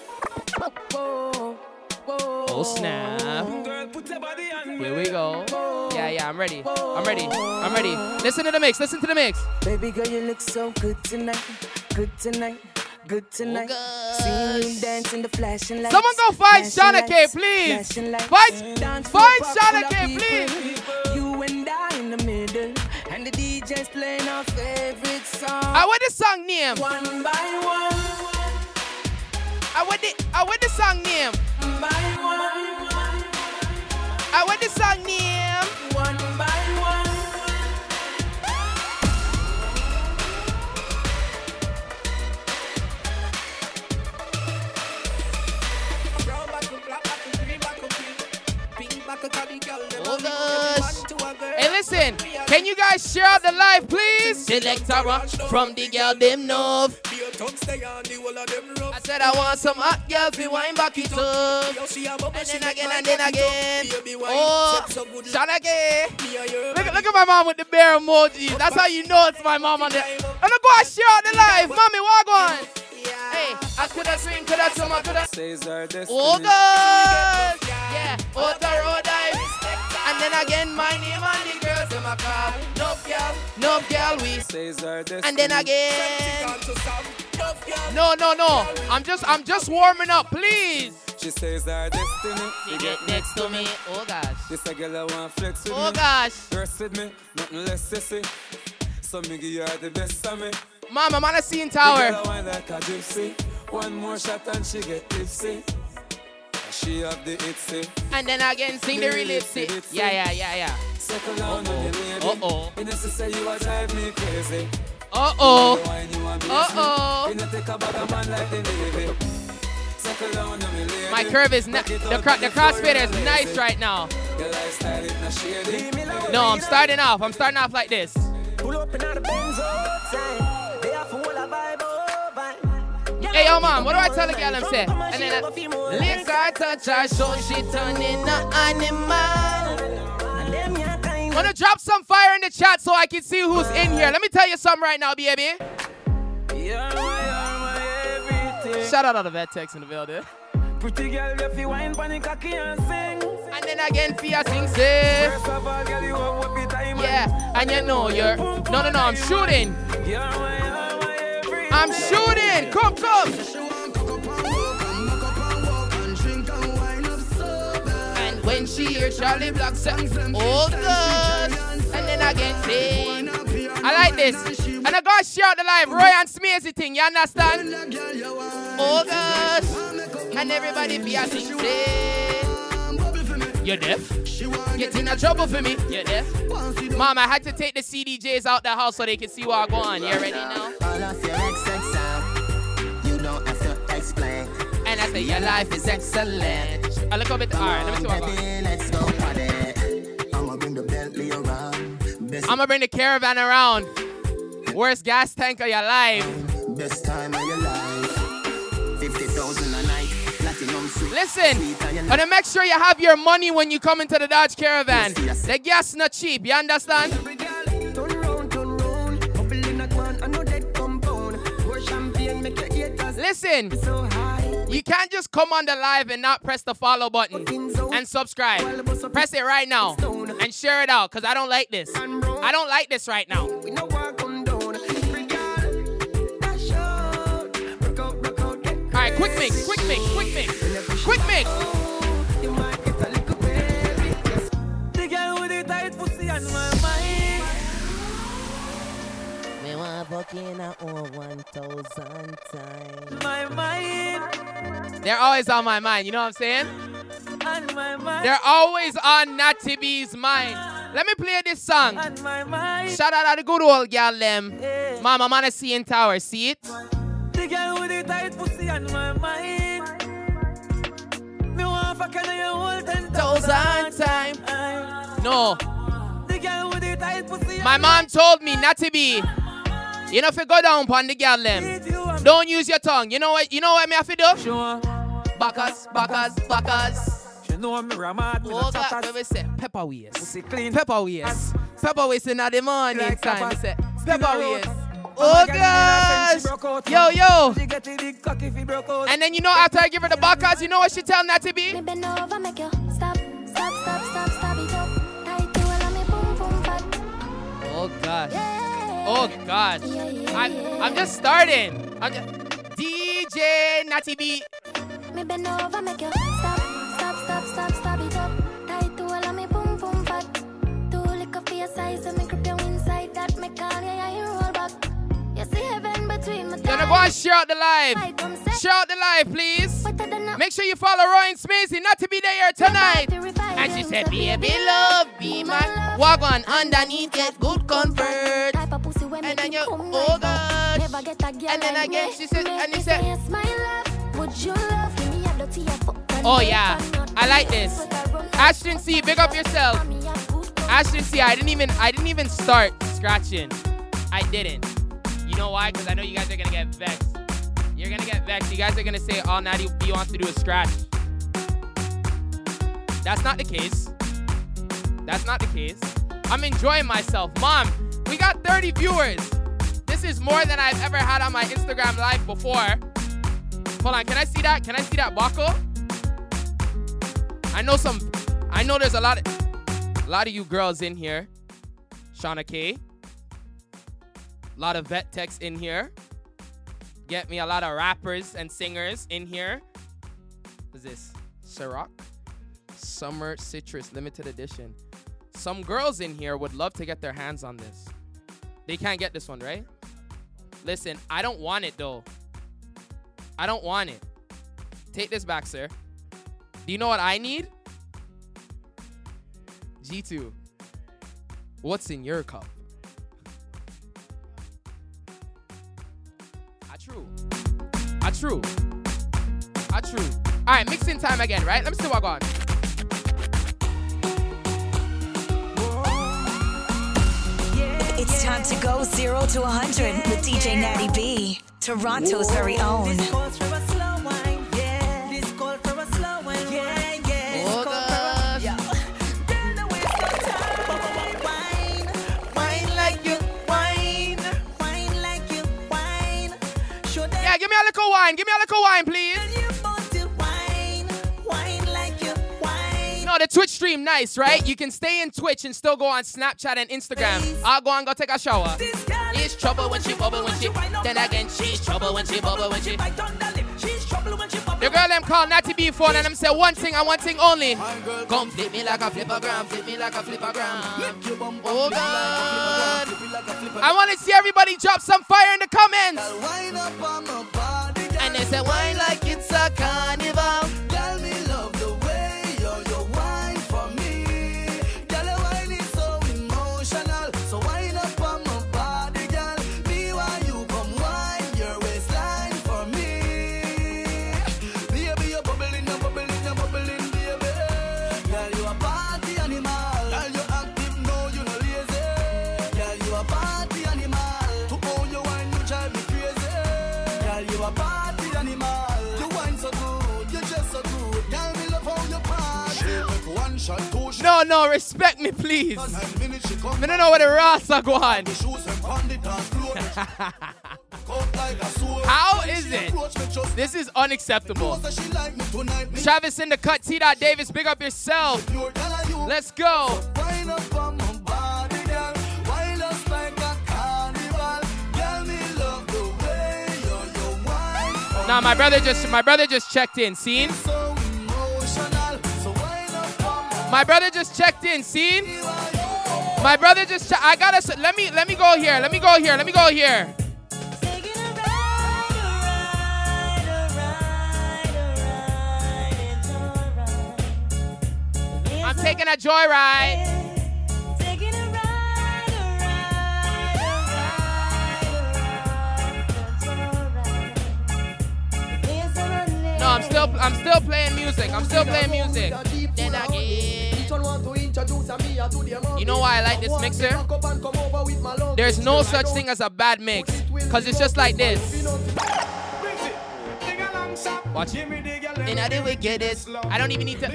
Whoa, whoa, oh snap! Girl, put your body on here we go. Whoa, yeah, yeah, I'm ready. Whoa, I'm ready. I'm ready. Listen to the mix. Listen to the mix. Baby girl, you look so good tonight. Good tonight. Good tonight. Oh, see you dance in the flashing lights. Someone go find Shauna Kay, please. Find, find Shauna Kay, please. You and I in the middle, and the D J's playing our favorite song. I want the song name. One by one. I want the I want the song name. One by one. I want the song name. One by one. Hey, listen, can you guys share out the live, please? Selector from the girl them north. I said I want some hot girl to wine back it up. And then again, and then again. Oh, Shauna Kay. Look, look at my mom with the bear emoji. That's how you know it's my mom on there. I'm gonna go and share out the live. Mommy, walk on. Hey, I coulda swing, coulda swim, I coulda. Oh God, yeah. Oh the road I and then again my name and the girls in my car. No girl, no girl we. And then again. No, no, no. I'm just, I'm just warming up, please. She says her destiny. She get next to me. Oh gosh. This a girl I want flex with me. Oh gosh. Dress with me, nothing less sexy. So me give you the best of me. Mom, I'm on a C N Tower. Like a gypsy. One more shot and she get tipsy. She up the itsy. And then again, sing the real itsy. Yeah, yeah, yeah, yeah. Circle down on your lady. Uh-oh. You know, sister, you are drive me crazy. Uh-oh. Uh-oh. You know, take a bag of man like the Navy. Circle down on your lady. My curve is, na- the, cro- the crossfader is nice right now. No, I'm starting off. I'm starting off like this. Hey, yo, mom, what do I tell the girl I'm saying? And then, lips I touch, I show she turning an animal. Wanna drop some fire in the chat so I can see who's in here? Let me tell you something right now, baby. Shout out to the vet techs in the building. Pretty girl, if you wine, panic, cocky, and sing. And then again, Fia sing, say. Yeah, and you know you're. No, no, no, I'm shooting. I'm shooting. Come, come. And when she hears Charlie Black songs, all those. And then again, sing. I like this. And I gotta shout the live Roy and Smazy thing. You understand? All those. And everybody Fia sing, say. You're deaf? Get in a trouble for me. You're deaf? Mom, I had to take the C D Js out the house so they can see what I go on. You already know? You don't have to explain. And I say, your life is excellent. A little bit. All right, let me see what I go on. I'm going to bring the Bentley around. I'm going to bring the caravan around. Worst gas tank of your life. Best time of your life. fifty thousand a night. Listen, and make sure you have your money when you come into the Dodge Caravan. The gas not cheap, you understand? Listen, you can't just come on the live and not press the follow button and subscribe. Press it right now and share it out, because I don't like this. I don't like this right now. All right, quick mix, quick mix, quick mix. Quick mix. We want fucking out over one thousand times. My mind. They're always on my mind, you know what I'm saying? On my mind. They're always on Natty B's mind. Let me play this song. On my mind. Shout out to the good old girl them. Yeah. Mom, I'm on a C N Tower, see it? The girl with the tight pussy on my mind. No. My mom told me not to be. You know if you go down upon the girl them. Don't use your tongue. You know what you know what me have to do? Sure. Backers, backers, backers. You know me ramad. Oh God, we say pepper waist. Pepper waist. Pepper waist in the morning time. We say pepper waist. Oh gosh! Yo, yo! And then you know after I give her the backers, you know what she tell Natty B? Oh gosh! Oh gosh! I'm I'm just starting. I'm just... D J Natty B. Gonna go and share out the live. Share out the live, please. Make sure you follow Roy and Smazy, not to be there tonight. And she said, baby, love, be my. Walk on underneath, get good comfort. And then you, oh gosh. And then again, she said, and he said, oh yeah, I like this. Ashton C, big up yourself. Ashton C, I didn't even, I didn't even start scratching. I didn't. You know why? Because I know you guys are going to get vexed. You're going to get vexed. You guys are going to say, all Natty B wants to do is scratch. That's not the case. That's not the case. I'm enjoying myself. Mom, we got thirty viewers. This is more than I've ever had on my Instagram live before. Hold on. Can I see that? Can I see that buckle? I know some. I know there's a lot of, a lot of you girls in here. Shauna Kay. A lot of vet techs in here. Get me a lot of rappers and singers in here. What's this? Ciroc. Summer Citrus Limited Edition. Some girls in here would love to get their hands on this. They can't get this one, right? Listen, I don't want it, though. I don't want it. Take this back, sir. Do you know what I need? G two. What's in your cup? True. Ah, true. Ah, true. All right, mixing time again, right? Let me see what I got. Time to go zero to one hundred with D J Natty B, Toronto's Whoa. very own. Yeah, give me a little wine. Give me a little wine, please. The Twitch stream, nice, right? You can stay in Twitch and still go on Snapchat and Instagram. I'll go and go take a shower. It's trouble when she bubble when she. Then again, she's trouble when she bubble when she. The girl them call Natty B phone and them say one thing and one thing only. Come flip me like a flippergram, flip me like a flippergram. Oh God! I want to see everybody drop some fire in the comments. And they say wine like it's a carnival. No, no, respect me, please. I don't know where the rasa go on. How is it? This is unacceptable. Travis in the cut, T. Davis, big up yourself. Let's go. Nah, my brother just my brother just checked in. Seen? My brother just checked in. Seen? My brother just. Che- I gotta. S- let me. Let me go here. Let me go here. Let me go here. I'm taking a joyride. No, I'm still. I'm still playing music. I'm still playing music. Then again. You know why I like this mixer? There's no such thing as a bad mix, because it's just like this. Watch it. I don't even need to.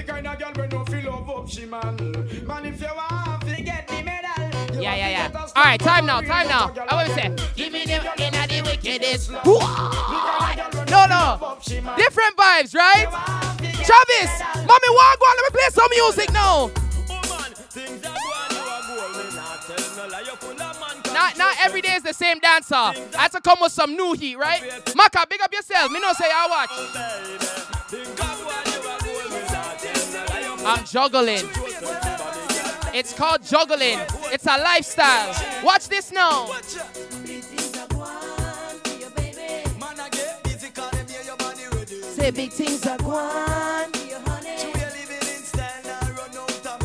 Yeah, yeah, yeah. All right, time now, time now. I want to say, give me them in a the wickedest. No, no. Different vibes, right? Travis, mommy, why go on? Let me play some music now. Not, not every day is the same dancer. I had to come with some new heat, right? Maka, big up yourself. Me no say I watch. I'm juggling. It's called juggling. It's a lifestyle. Watch this now. Say big things are gone.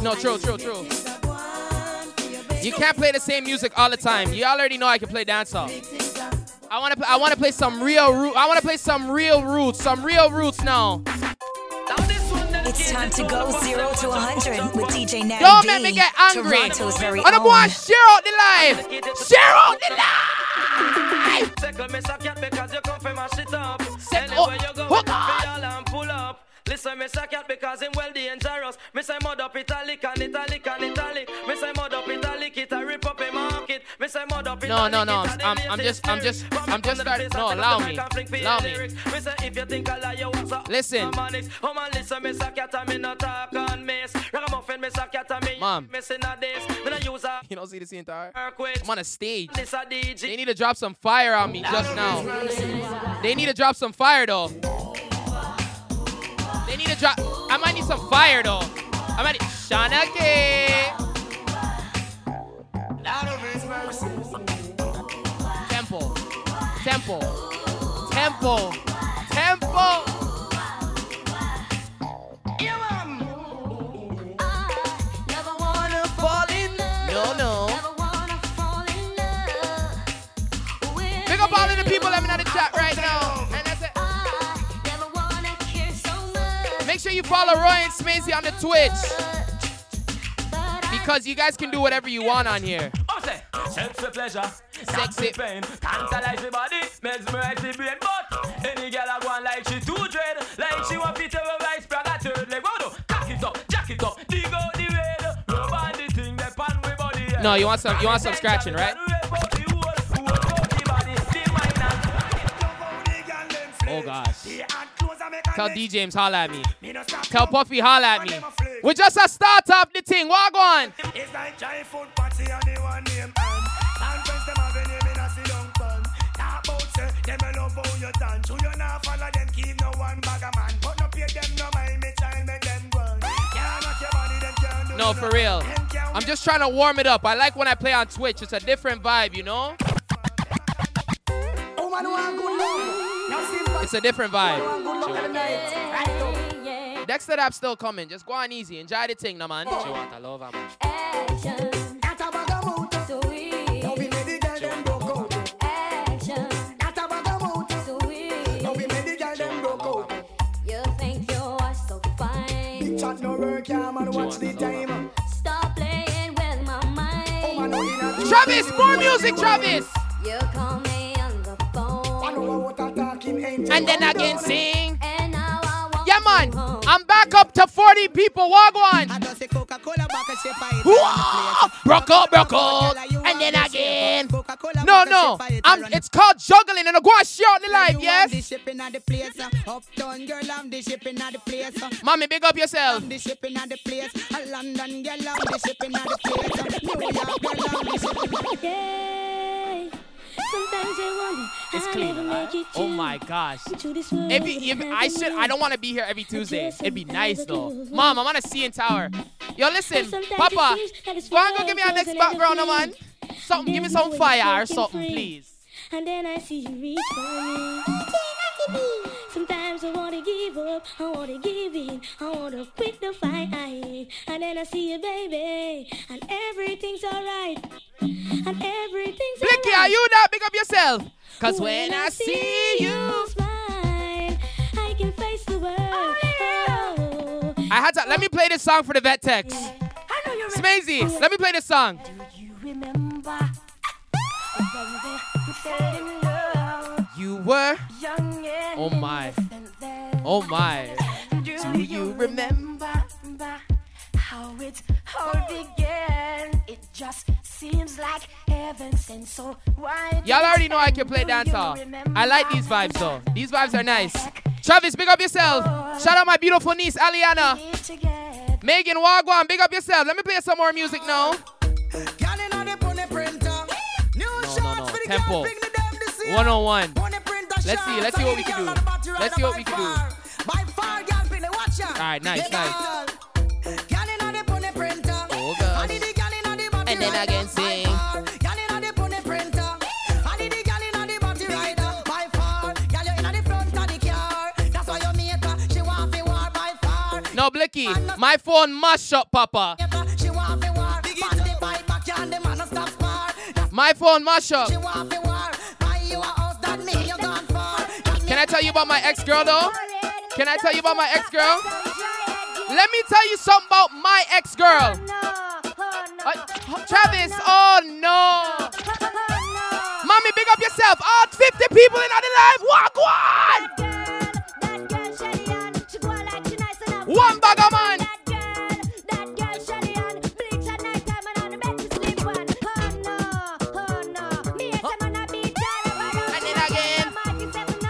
No, true, true, true. You can't play the same music all the time. You already know I can play dancehall. I wanna, I wanna play some real roots. I wanna play some real roots, some real roots now. It's time to go zero to one hundred with D J Natty. Don't make me get angry. I'm gonna share out the life. Share out the life. Set up. Hook up. Listen, me suck it because I'm well dangerous. Me say mud up italic and italic and italic. Me say mud up italic, it a rip up a market. Me say mud up italic. No, no, no. I'm, I'm just, I'm just, I'm just starting. No, allow me, allow me. Listen. Mom. You don't see the C N Tower? I'm on a stage. They need to drop some fire on me just now. They need to drop some fire though. They need to drop. I might need some fire though. I might need Shauna Kay. Temple. Temple. Temple. Temple. Never wanna fall in love. No, no. Never wanna fall in love. Pick up all of the people let me know the chat right now. Make sure you follow Roy and Smazy on the Twitch because you guys can do whatever you want on here. Sense of pleasure, sexy pain, tantalize the body, mesmerize the brain. But any girl I want like she too dread, like she want to terrorize, brag a third leg. Wow, no, cock it up, jack it up, dig out the red, rub on the thing, the pan we body. No, you want some, you want some scratching, right? Oh gosh. Tell D James holla at me. Tell Puffy holla at me. We just a start up the thing. Walk on. It's like giant food party and they want name and friends them have a name in a silong pan. Talk about say them a love how you dance. Who you not follow them keep no one bag a man. But no pay them no mind me child make them run. No, for real. I'm just trying to warm it up. I like when I play on Twitch. It's a different vibe, you know. Oh man, I go long. It's a different vibe. Yeah. Next to that still coming. Just go on easy. Enjoy the thing, no man. She want a love, man. Action. You think you are so fine. Watch the time. Stop playing with my mind. Travis, more music, Travis. You call me on the phone. And then again sing. Yeah man, I'm back up to forty people. Wagwan. Broke up, broke up. And then again. No, no. I'm, it's called juggling and I go and share out the life, yes? Mommy, big up yourself. Yeah. Sometimes I wonder it's clean. Right? Oh my gosh. If, if I should, I don't want to be here every Tuesday. It'd be nice though. Mom, I'm on a C N Tower. Yo, listen, Papa, go and go give me our next background, no, man. Something, give me some fire or something, please. And then I see you reach for me. Sometimes I want to give up, I want to give in, I want to quit the fight. And then I see you, baby, and everything's alright. And everything's alright. Blicky, are you that? Big up yourself. Cause when, when I, I see, see you, you smile, I can face the world. Oh, yeah. I had to, let me play this song for the vet text. Yeah. I know you're Smazy, right. Let me play this song. Do you remember? You were young and oh my. Oh my. Do you remember how it all began? It just seems like heaven sent, so why? Y'all already know I can play dancehall. I like these vibes though. These vibes are nice. Travis, big up yourself. Shout out my beautiful niece Aliana. Megan Wagwan, big up yourself. Let me play some more music now. Tempo. one oh one. Let's see. Let's see what we can do. Let's see what we can do. All right, nice, nice. Oh, God. And then I can sing. No, Blicky, my phone must shut, Papa. My phone mash up. Can I tell you about my ex-girl though? Can I tell you about my ex-girl? Let me tell you something about my ex-girl. Uh, Travis, oh no. Mommy, big up yourself. All fifty people in the live. Walk one. One bag of man.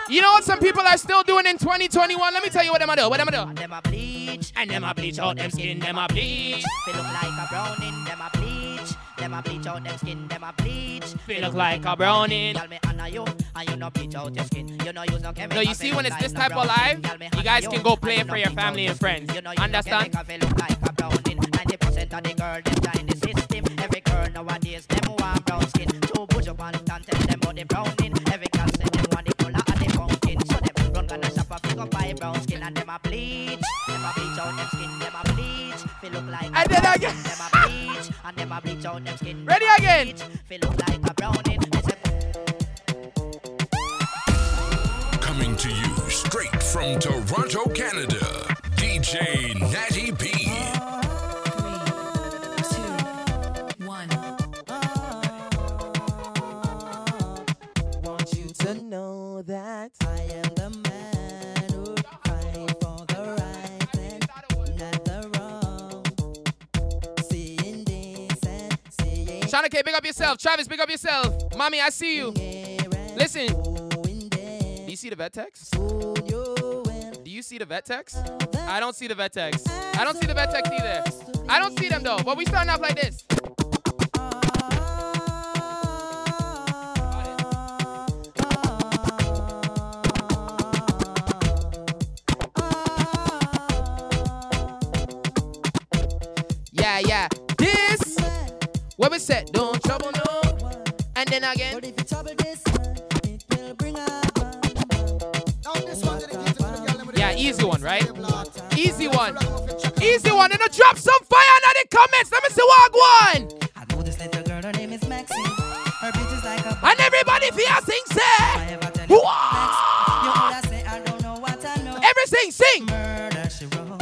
You know what some people are still doing in twenty twenty-one? Let me tell you what them I do. What them I do? And them I bleach, and them I bleach out them skin. Them I bleach. They look like a browning. Them I bleach. Them I bleach out them skin. Them I bleach. They look like a browning. Tell me honor you, and you no bleach out your skin. You no use no chemical. No, you see when it's this type of live, you guys can go play it for your family and friends. Understand? ninety percent of the girl them in the system. Every girl nowadays them want brown skin. Two push up and tell them about the browning. Every girl say them want the color. And then again. Ready again. Coming to you straight from Toronto, Canada, D J Natty B. Three, two, one. know that I am the man who fights for the right and not the wrong. Seeing this and seeing. Shauna Kay, big up yourself. Travis, big up yourself. Mommy, I see you. Listen. Do you see the vet text? Do you see the vet text? I don't see the vet text. I don't see the vet text either. I don't see them though, but we starting off like this. Yeah, yeah. This, what we said, don't trouble no. And then again. But if you trouble this, it will bring up. Yeah, easy one, right? Easy one. Easy one. And I drop some fire now in the comments. Let me see what one. I know this little girl, her name is Maxi. Her bitch is like a. And everybody here sing, say. Whoa! Everything sing. Murder, she wrote.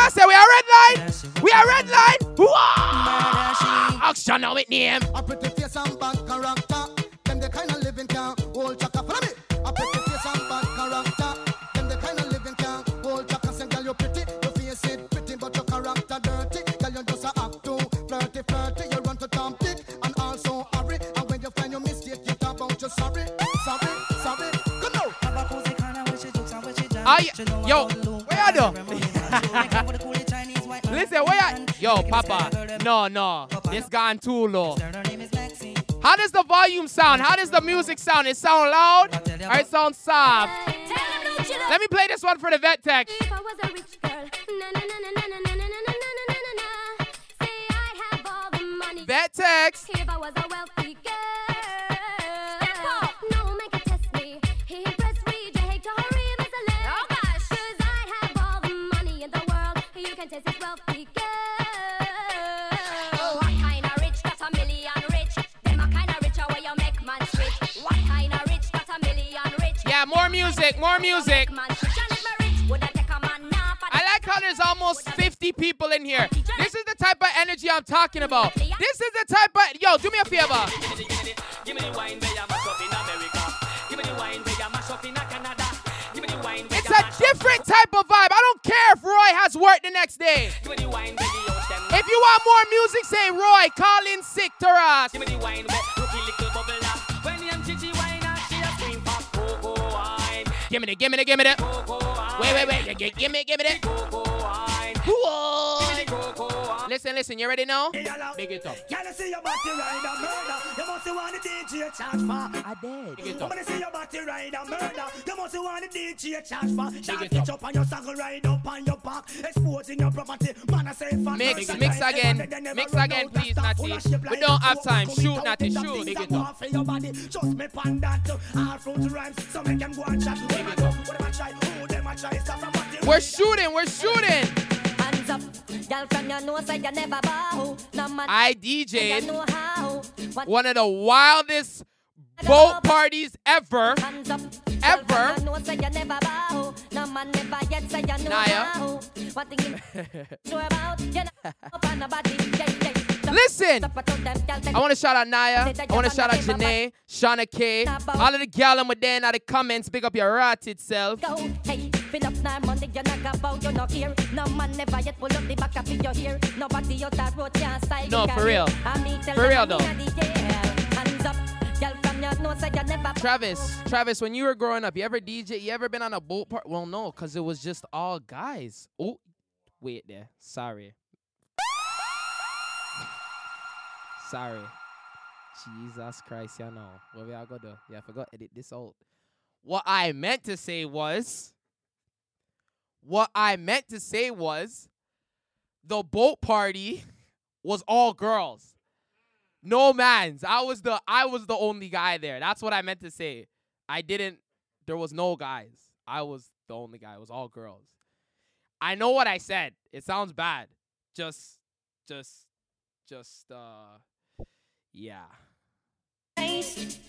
I say we are red line. We are red line. Whoa! Action now with name. I put the face and bad character. Them the kind of living can hold chaka. Follow me. I put the face and bad character. Them the kind of living can hold chaka. Say girl you pretty, your face is pretty, but your character dirty. Girl you just a act too flirty, flirty. You run to Tom Dick and also hurry. And when you find your mistake, you talk about your sorry, sorry, sorry. Come now. Ah, yeah. Yo, where you do? Listen, where are yo, Papa? No, no, this gone too low. How does the volume sound? How does the music sound? It sound loud or it sound soft? Let me play this one for the vet tech. Vet text. Yeah, more music, more music. I like how there's almost fifty people in here. This is the type of energy I'm talking about. This is the type of... Yo, do me a favor. It's a different type of vibe. I don't care if Roy has work the next day. If you want more music, say Roy, call in sick to us. Give me the, give me the, give me the. Wait, wait, wait. Give, give me, give me the. Listen, listen. You already know? Big it up. I did. Big it up. Mix, mix again. Mix again, please, Natty. We don't have time. Shoot, Natty. Shoot. Big it up. We're shooting, we're shooting. I D J'd one of the wildest boat parties ever. Ever. Naya. Listen, I want to shout out Naya, I want to shout out Janae, Shauna Kay, all of the gal in the comments, big up your rotted self. No, for real, for real though. Travis, Travis, when you were growing up, you ever D J, you ever been on a boat party? Well, no, because it was just all guys. Oh, wait there, sorry. Sorry. Jesus Christ, y'all know. What we all gonna do? Yeah, I forgot to edit this out. What I meant to say was, what I meant to say was, the boat party was all girls. No mans. I was the I was the only guy there. That's what I meant to say. I didn't, there was no guys. I was the only guy. It was all girls. I know what I said. It sounds bad. Just, just, just, uh... yeah. If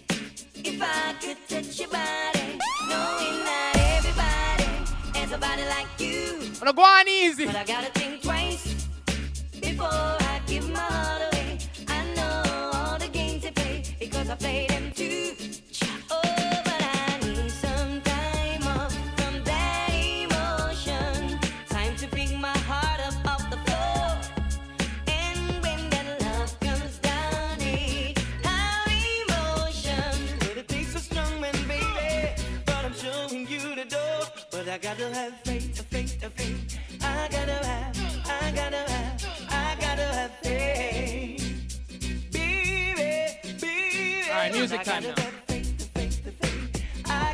I could touch your body, knowing that everybody has a body like you. I'm go on easy. But I gotta think twice before I give my heart away. I know all the games they play because I played him too. Oh, but I need some time off from that emotion. Time to pick my heart up off the floor. And when that love comes down, it's our emotion. But it takes so strong man, baby. But I'm showing you the door. But I gotta have faith, faith, faith. I gotta have, I gotta have, I gotta have faith. Alright, music time now. I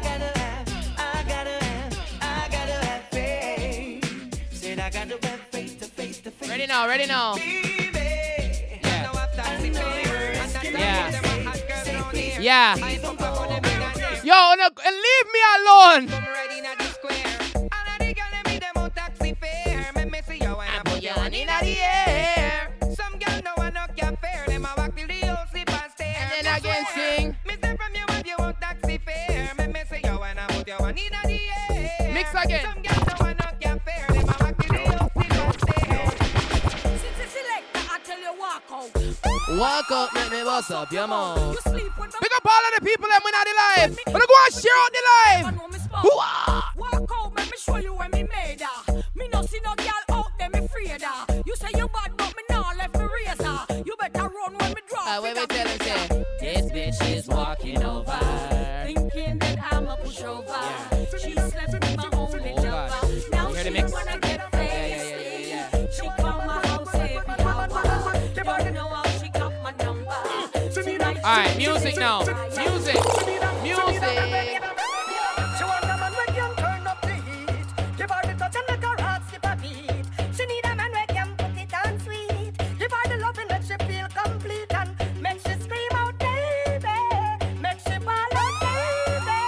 gotta have, I gotta have, I gotta have faith. Said I gotta have faith to face to face. Ready now, ready now. Yeah. Yeah. Yo, no, leave me alone. Mix again. Walk out, make me bust up your mouth. Pick up all of the people that win out the life. Wanna go and share out the life. Walk out, make me show you where me made her. Me no see no girl out there, me afraid her. You say you bad, but me now left me razor. You better run when me drop. I wait, wait, tell him, say, this bitch is walking over. Thinking that I'm a pushover. Yeah. Alright, music now. Music. Music. She want a man who can turn up the heat. Give her the touch and make her heart skip a beat. She need a man who can put it on sweet. Give her the love and make she feel complete. And make she scream out, baby. Make she ball out, baby.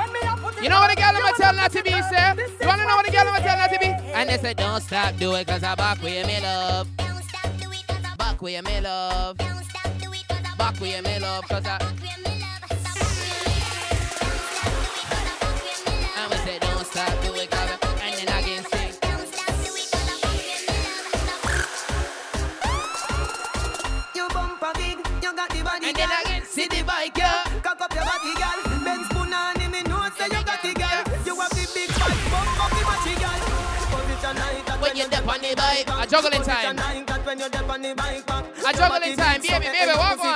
When me up put it. You know what the girl I'ma tell Natty B said? You wanna know what the girl I'ma tell Natty B? And they said, don't stop, do it, cause I back with me love. Don't stop, do it, cause I back with me love. Back with me love, cause I back with me love. I would say don't stop, do it, cause I and then I can sing. Don't stop, do it, cause I back with me love. You bump a big, you got the body, and then I can see the bike, girl. Cock up your body, girl. Ben spoon on him, me know say you got the girl. You have the big bike, bump up the body, girl. When you dip on the bike, I juggle in time. I juggle in time, baby, baby, walk on.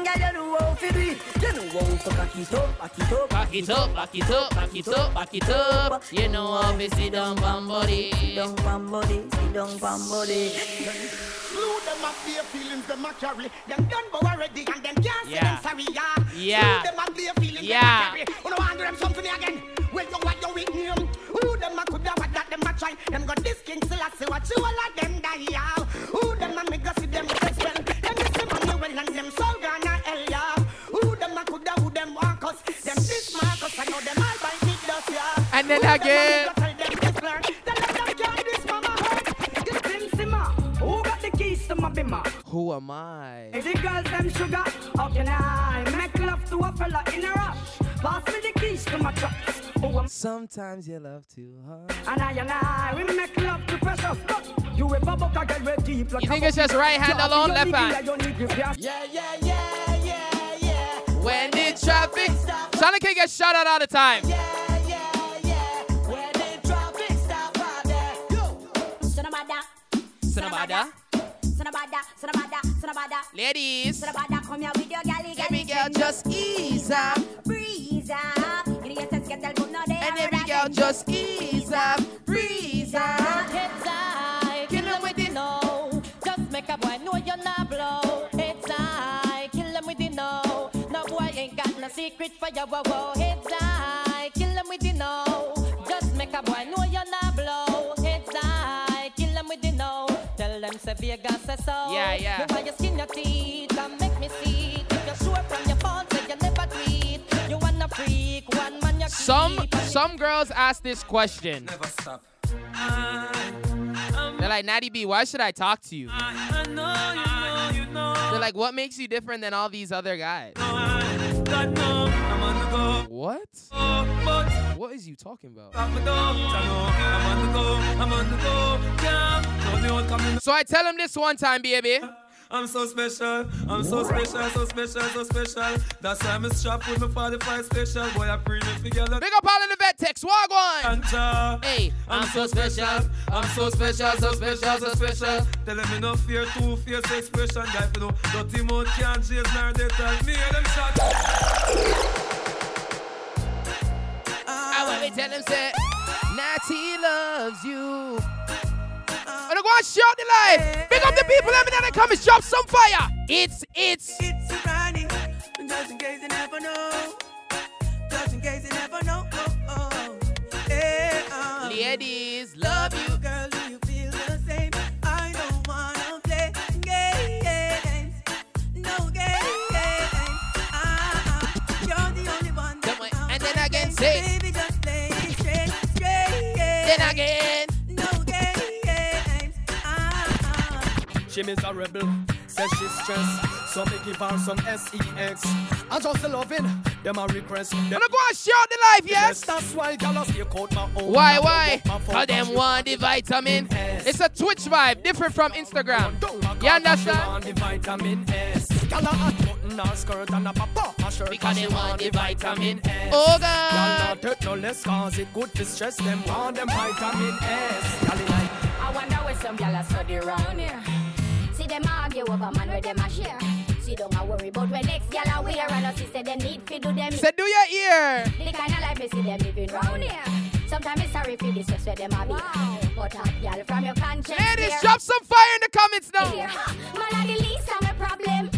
Girl, you know how to do it. You know how to back it up, back it up, back it up, back it up, back it up, back it up. You know how to sit down, bam body, sit down, bam body, sit down, bam body. Slew them up their feelings, them a carry. Them done but already, and them can't say them sorry, yeah. Yeah. Slew them up their feelings, them a carry. You know how to do them something again. Well, you what you with him. Who them a could be what that them a try. Them got this king till I see what you all of them die, yeah. Who them a make us see them as well. Them is the money well and them so gonna hell, yeah. Who them a could have who them walk us. Them this Marcus, I know them all by me does, yeah. And then who again. Them a make us tell them this learn. Tell them them this mama hurt. This Tim Simmer. Who got the keys to my bimmer? Who am I? If the girls them sugar, how can I make love to a fella in a rush? Pass me the keys to my truck. Sometimes you love too hard. And I and I, we make love to precious. You will bubble get real deep. You think it's just right hand alone, left hand? Yeah, yeah, yeah, yeah, yeah. When the traffic stops, Shauna Kay gets shouted out all the time. Yeah, yeah, yeah. When the traffic stops, out there. Sonabada, Sonabada, Sonabada, Sonabada, Sonabada. Ladies, Sonabada, come here with your galley. Every girl just ease up, breeze up. And every girl just ease up, breeze up. It's I, kill them with the no. Just make a boy know you're not blow. It's I, kill them with the no. No boy ain't got no secret for your woe. It's I, kill them with the no. Just make a boy know you're not blow. It's I, kill them with the no. Tell them say Vegas says so. Yeah, yeah. Before you skin your teeth and make me see. If you're sure from your phone, say you never tweet. You wanna freak, one man. Some some girls ask this question. Never stop. They're like, Natty B, why should I talk to you? I, I know, you know, you know. They're like, what makes you different than all these other guys? No, I, God, no, I'm on the go. What? Oh, what is you talking about? So I tell him this one time, baby. I'm so special, I'm so special, so special, so special. That's why I'm a strap with my forty-five special. Boy, I bring it together. Big up all in the vet text, walk on. Hey, I'm, I'm so special. special, I'm so special, so special, so special. Tell them me no fear, two fierce expression. Guy for no dirty mouth can't chase nor they tell me and them shot. I want me tell them say, Natty loves you. I'm gonna go and shout the life. Big up the people, let me know they come and drop some fire. It's, it's. It's Ronnie, just in case you never know. Just in case you never know. Oh, oh. Hey, um. Ladies, love you. Girl, do you feel the same? I don't wanna play games. No games. Ah, ah. You're the only one that I want. And then again, say. Baby, just play it straight, straight. Then again. She miserable, says she's stressed, so me give her some sex. I just loving them a request. I'm gonna go and shout the life, yes. That's why y'all stay cold my own. Why, why? How them want the vitamin? S. It's a Twitch vibe, different from Instagram. You understand? The vitamin S. Y'all a button her skirt and a pop her shirt. Because they want the vitamin S. Oh God. Y'all not no less cause it could distress them. Want them vitamin S. Y'all like. I wonder where some y'all are study around here. See them argue over man where them a share. She don't a worry about where next girl a wear. And she said them need fi do them. Say do your ear. The kind of life you see them living round here. Sometimes it's sorry for this just where them a be. But hot girl from your conscience. Ladies, here. Drop some fire in the comments now. Man a the least of my problem.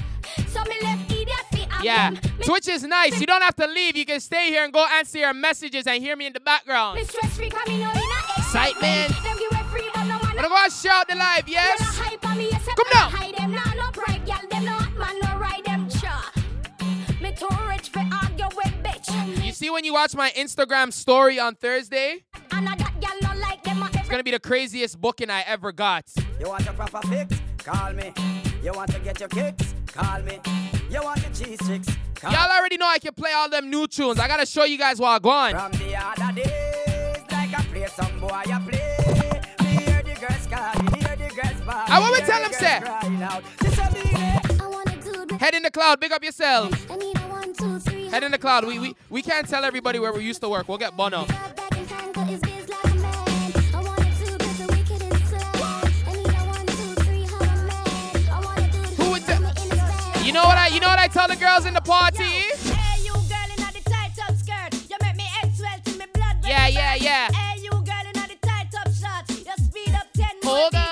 So me left idiot fi am. Yeah, me Twitch is nice. You don't have to leave. You can stay here and go answer your messages and hear me in the background. Me stress free cause me know you not excitement. I'm gonna go and shout the live, yes? Come down! You see when you watch my Instagram story on Thursday? It's gonna be the craziest booking I ever got. You want your proper fix? Call me. You want to get your kicks? Call me. You want your cheese tricks? Call. Y'all already know I can play all them new tunes. I gotta show you guys while I go on. From the other days, like I play some boy, I play. I want to tell them, sir. Head in the cloud, big up yourself. Head in the cloud. We we we can't tell everybody where we used to work. We'll get bono. Who is that? You know what I you know what I tell the girls in the party? Yeah, yeah, yeah. Oh God. Hey,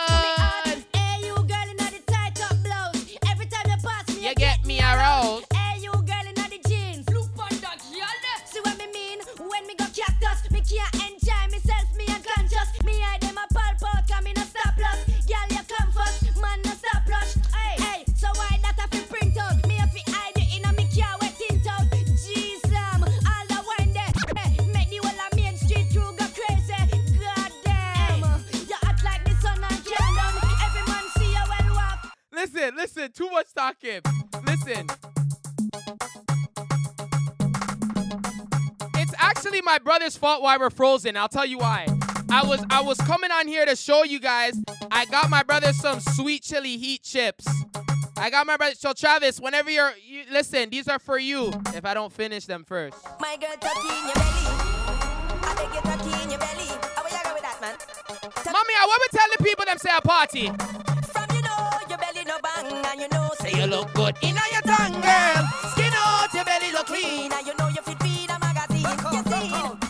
you girl in the tight up blouse. Every time you pass me, you get me around. Hey, you girl in the jeans. Look on that yellow. See what me mean? When me go cactus, me can't enjoy myself, me unconscious. Me I dem a pulp out, come in a stop loss. Girl, you come first, man, no stop rush. Hey, hey, so why that I feel print out? Me if you hide it in a me car wet tint out. Jeez, um, all the wine there. Hey, make the whole of Main Street through go crazy. God damn. You act like the sun and kingdom. Every man see you well walk. Listen, listen, too much talking. Listen. It's actually my brother's fault why we're frozen. I'll tell you why. I was I was coming on here to show you guys. I got my brother some sweet chili heat chips. I got my brother. So Travis, whenever you're you, listen, these are for you. If I don't finish them first. My girl, tuck in your belly. I beg you, tuck in your belly. How will you go with that, man? Tuck- Mommy, I want to tell the people them say a party. From you know your belly no bang and you know say you look good in your tongue, girl. Skin out your belly look clean and you know you fit be in a magazine. You see, from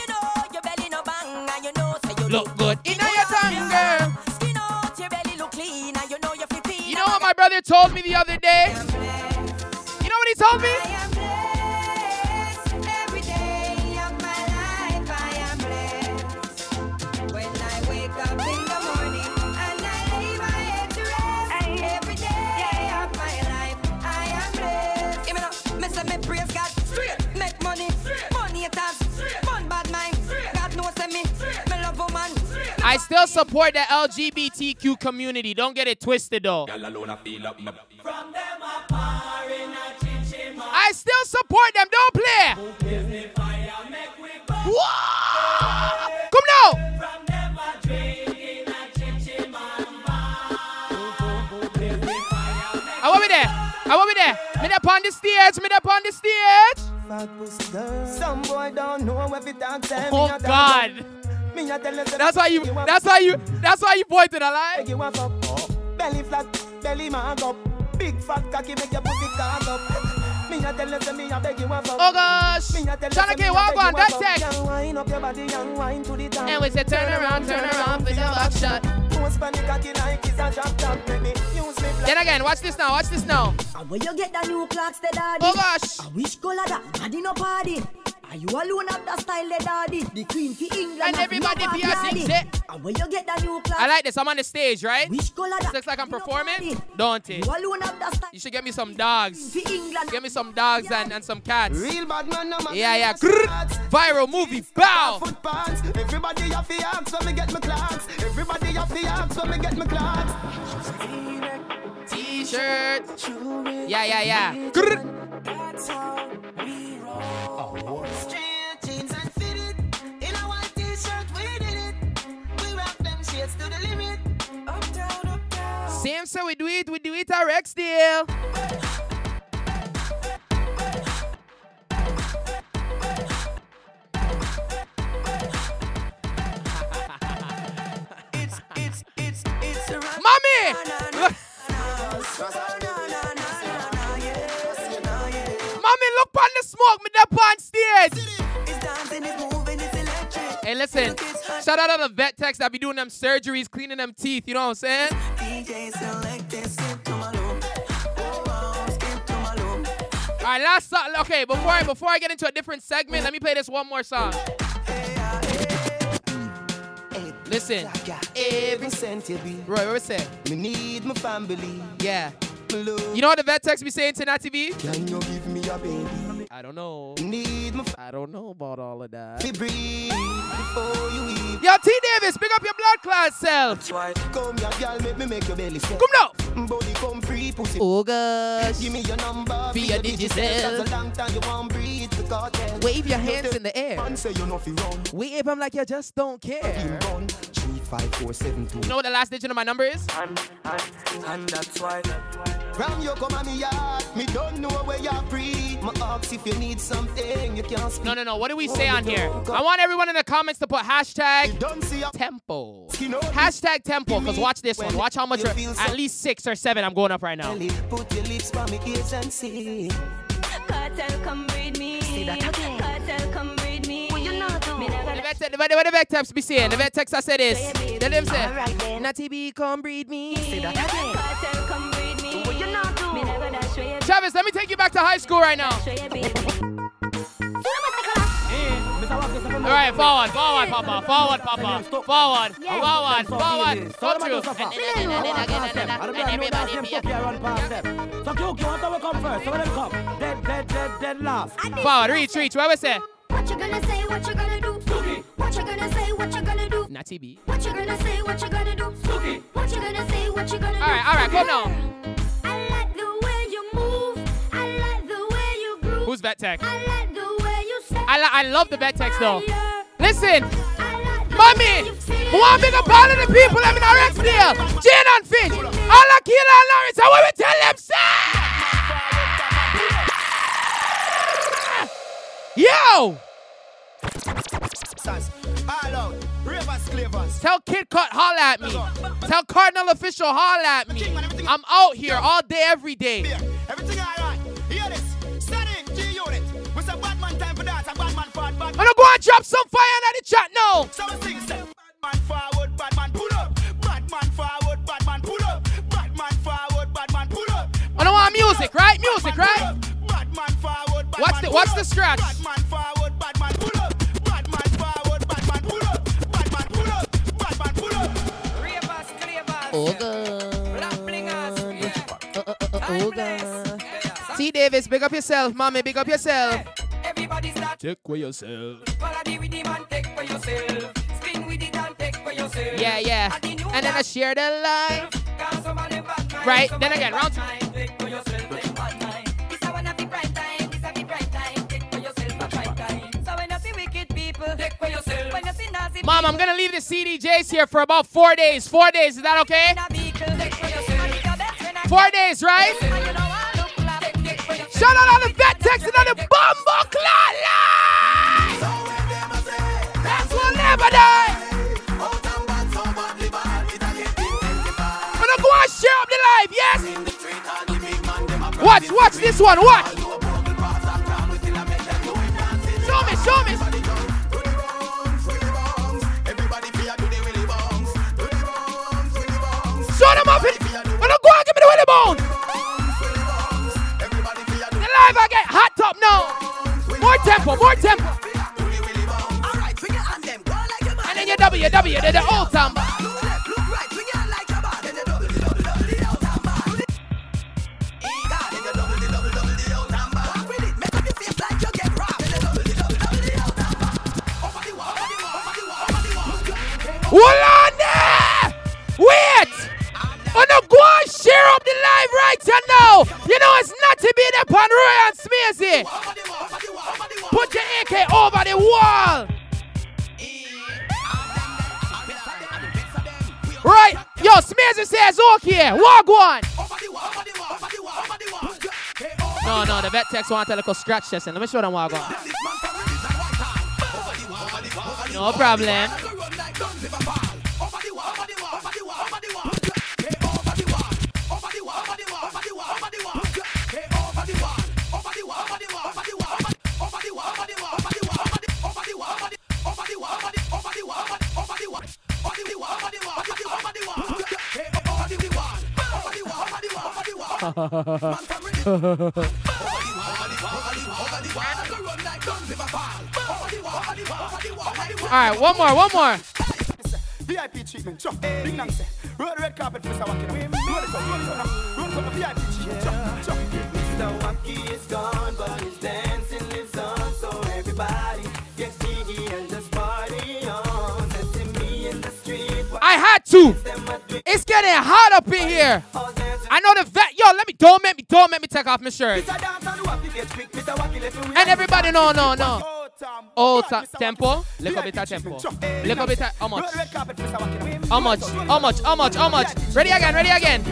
you know your belly no bang and you know say you look good in your tongue, girl. Skin out your belly look clean and you know you fit be. You know what my brother told me the other day? You know what he told me? I still support the L G B T Q community. Don't get it twisted, though. I still support them. Don't play. Whoa! Come now. up on the stage. Some boy don't know where we talk to. Oh God. That's why you. That's why you. That's why you pointed a lie. Belly flat, belly mark up. Big fat cocky make your pussy cock up. Oh gosh, Shauna Kay, walk on that tech. And we say turn around, turn around with your back shot. Then again, watch this now, watch this now. Where you get the new clocks, the daddy? Oh gosh, I wish color that daddy no party. Are you alone at the style, the daddy? The queen for England. And everybody be sings it. And where you get the new clocks? I like this. I'm on the stage, right? Which color that looks like I'm performing? Don't it? You alone at the style. You should get me some dogs. Get me some dogs and, and some cats. Real bad man, no man. Yeah, yeah. Viral movie. Bow. Everybody have the axe when me get my clocks. Everybody have the axe when me get my clocks. T-shirt. Yeah, yeah, yeah. That's how we roll. Same, so we do it, we do it at Rex deal. It's, it's, it's, it's a rap. Mommy! Mommy, look on the smoke, me up on stage. It's dancing, it's moving, it's electric. Hey, listen, shout out to the vet techs that be doing them surgeries, cleaning them teeth, you know what I'm saying? All right, last song. Okay, before I, before I get into a different segment, let me play this one more song. Listen. Every cent you be. Roy, what was it? Me need my family. Yeah. You know what the vet text be saying to Natty B? Can you give me a baby? I don't know. Need my f- I don't know about all of that. Be breathe before you eat. Yo, T Davis, pick up your blood clot self. Come here, girl, make me make your belly sweat. Come now. Body come free, pussy. Oh gosh. Give me your number. Be your digital. Wave your hands in the air. Wave them like you just don't care. You know what the last digit of my number is? And, and, and that's why. Round your come on me yard. Me don't know where you're free. My ox, if you need something, you can't speak. No, no, no. What do we say on here? I want everyone in the comments to put hashtag tempo. Hashtag tempo, because watch this one. Watch how much. Re- at least six or seven I'm going up right now. Put your lips for me ears and see. Cartel, come breed me. See that again. Cartel, come breed me. Well, you know me never the vet te- what the vet text be saying? The vet text I said is. Tell them say. All right then. Natty B, come breed me. See that again. Cartel, come breed me. Travis, let me take you back to high school right now. All right, forward, forward, Papa, forward, Papa, forward, forward, forward, forward, forward. Forward, reach, reach. What was it? What you gonna say? What you gonna do? What you gonna say? What you gonna do? Natty B. What you gonna say? What you gonna do? What you gonna say? What you gonna do? All right, all right, come now. Who's vet tech? I like the way you say I, li- I love the vet tech though. Listen, mommy, one big up all of the people that in our ex deal. Jane and Finch, all of Keela and Lawrence, I want to tell them, sir! Yo! Tell Kid Cut, holla at me. Tell Cardinal Official, holla at me. I'm out here all day, every day. Everything I I'm gonna go and drop some fire in the chat now. Batman forward, Batman pull up. Batman forward, Batman pull up. Batman forward, Batman pull up. I don't want music, right? Music, right? Batman forward, Batman. What's the what's the scratch? Batman forward, Batman pull up. Batman forward, Batman pull up. Batman pull up. Batman pull up. Ravers, Clavers. Oh God. Oh God. T Davis, big up yourself, mommy, big up yourself. Take for yourself. Yeah, yeah. And then I share the life. Right, then again, round two. Mom, I'm gonna leave the C D Js here for about four days. Four days, is that okay? Four days, right? Shout out all the vet text another bumbo cloud line. That's what never die. I'm gonna go and share up the life, yes? Watch, watch this one, watch. Show me, show me. Show them up. I'm gonna go and give me the willy bone. I get hot top now. More tempo, more tempo. Alright, swing your hand them, go like your man. And then your W, W, they're the old time. Look left, look right, swing your hand like your man. Then you double, double, double the old time. Then you double, double, double the old time. Walk with it, make you feel like you get robbed. Then you double, double, double the old time. Over the wall, over the wall, over the wall, over the wall. Hold on there! Wait! I'm gonna go and share up the live right here now. You know it's Natty B upon Roy and Smazy. Put your A K over the wall. Right, yo, Smazy says okay. Walk one. No, no, the vet text want to look a scratch this. Let me show them walk one. No problem. Alright, one more, one more. V I P treatment, jump. Big Nancy. Roll the red carpet for Mister Wacky. Roll it up, roll it up. Roll it up, V I P treatment, jump, jump. Mister Wacky is gone, but his dancing lives on, so everybody gets jiggy and just party on. Setting me in the street. I had to. It's getting hot up in here. I know the vet. Yo, let me, don't make me, don't make me take off my shirt. And everybody, no, no, no. Old time. Tempo. Little bit of tempo. Little bit of, how much? How much? How much? How much? How much? Ready again, ready again.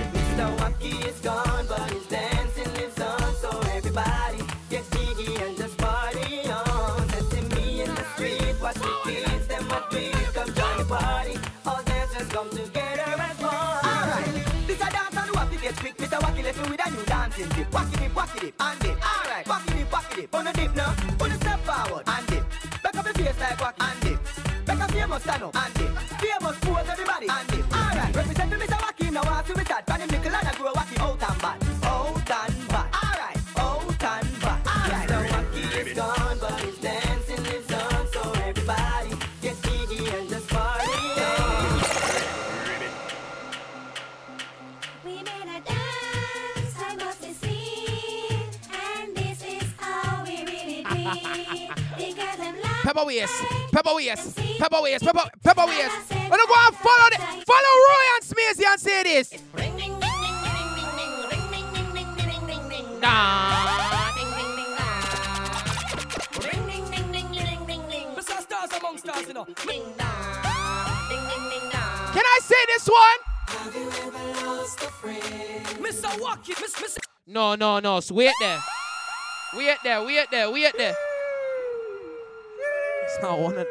And dip, walk it, walk it, and dip. All right, walk it, walk it. On the dip now, on the step forward, and dip. Back up the face like walk, and dip. Back up famous stand up, and dip. Famous pose, everybody, and dip. All right, represent Mister Wacky, now walk to me that. Brand him nickel and I grow wacky out and back, out and back. All right, out and back. All right, the wacky is gone, but his dancing lives on, so everybody gets jiggy and just party. We made a dance. Pepper waist, pepper waist, pepper waist, pepper, pepper waist. I'm gonna go and follow the, follow Roy and Smazy and say this. Ring, ding, ding, ding, ding, ding, ding, ding, ding, ding, ding, ding, ding, ding, ding. Nah. Ding, ding, ding, nah. Ring, ding, ding, ding, ding, ding, ding. We saw stars among stars, you know. Ding, nah. Ding, ding, ding, nah. Can I say this one? Have you ever lost a friend? Mister Wacky, Miss, Miss. No, no, no. So wait there. Wait there. Wait there. Wait there. It's not one of them.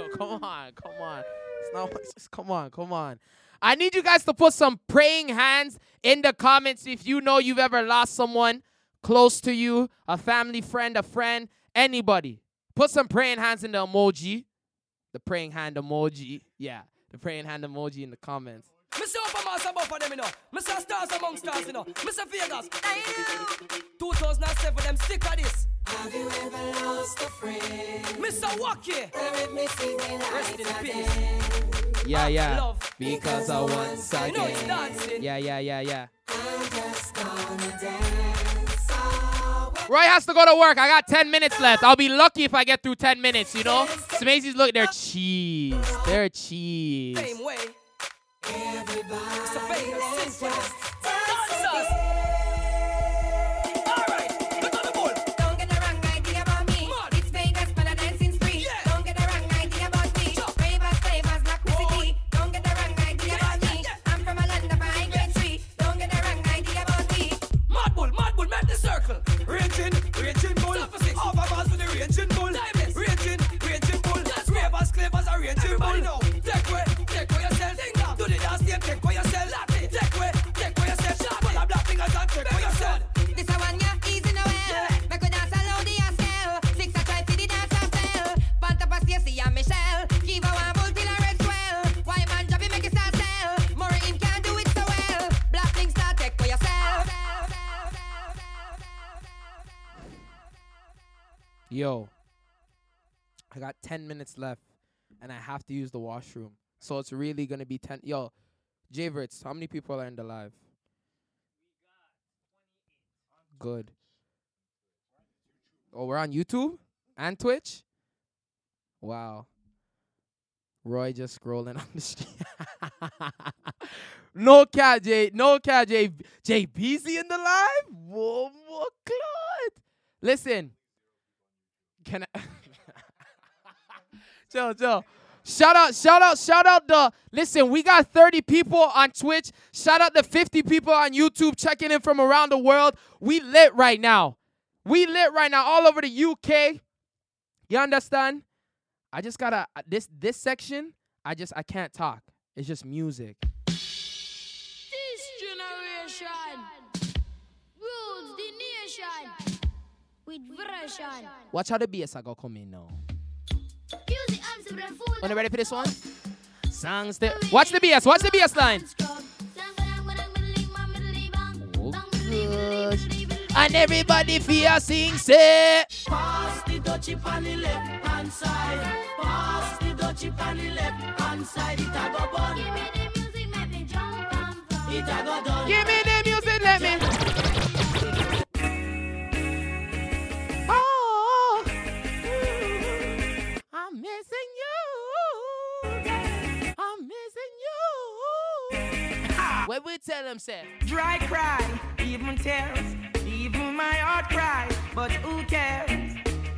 Oh, come on, come on. It's not one. Just come on, come on. I need you guys to put some praying hands in the comments if you know you've ever lost someone close to you, a family friend, a friend, anybody. Put some praying hands in the emoji. The praying hand emoji. Yeah, the praying hand emoji in the comments. Mister Uppermaster Buffer, them, you know. Mister Stars among stars, you know. Mister Vegas. two thousand seven, them sick of this. Have you ever lost a friend? Mister Wacky. Rest in peace. Yeah, yeah. Because I once again. You know it's dancing. Yeah, yeah, yeah, yeah. I'm just gonna dance all way. Roy has to go to work. I got ten minutes left. I'll be lucky if I get through ten minutes, you know? Smazy's look. They're cheese. They're cheese. Same way. Everybody so let's just dance again. All right, look on the ball. Don't get the wrong idea about me. Mad. It's Vegas, but a dancing spree. Yeah. Don't get the wrong idea about me. Favors, favors, not quantity. Don't get the wrong idea. yo, I got ten minutes left and I have to use the washroom. So it's really going to be ten. Yo, J Vertz, how many people are in the live? We got twenty-eight. Good. Oh, we're on YouTube and Twitch? Wow. Roy just scrolling on the street. No cat, J. No cat, J. J B Z in the live? Whoa, whoa, God. Listen. Can I? Chill, chill. Shout out, shout out, shout out the, listen, we got thirty people on Twitch. Shout out the fifty people on YouTube checking in from around the world. We lit right now. We lit right now all over the U K. You understand? I just gotta, this this section, I just, I can't talk. It's just music. This generation rules the nation with version. Watch how the B S I go come in now. Are you ready for this one? Songs the watch the B S, watch the B S line. Oh, and everybody fear sing say. Pass the dutchie on the left hand side. Pass the dutchie on the left hand side. It a go bun. Give me the music, let me jump and run. It a go done. Give me the music, let me. Oh, I'm missing you. I'm missing you. Ha. What we tell them, say? Dry cry, even tears, even my heart cry. But who cares?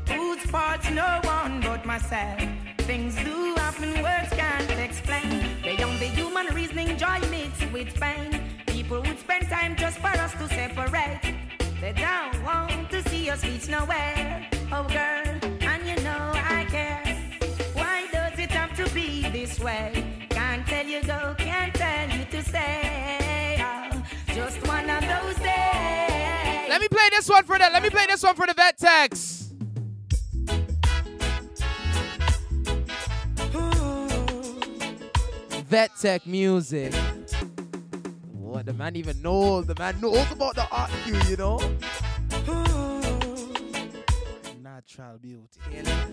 Whose part's no one but myself. Things do happen, words can't explain. Beyond the human reasoning, joy meets with pain. People would spend time just for us to separate. They don't want to see us reach nowhere. Oh girl, and you know I care. Why does it have to be this way? Can't tell you go, can't tell you to stay. Oh, just one of those days. Let me play this one for the, let me play this one for the vet techs. Vet tech music. What the man even knows, the man knows about the art view, you know? Natural beauty. Yeah.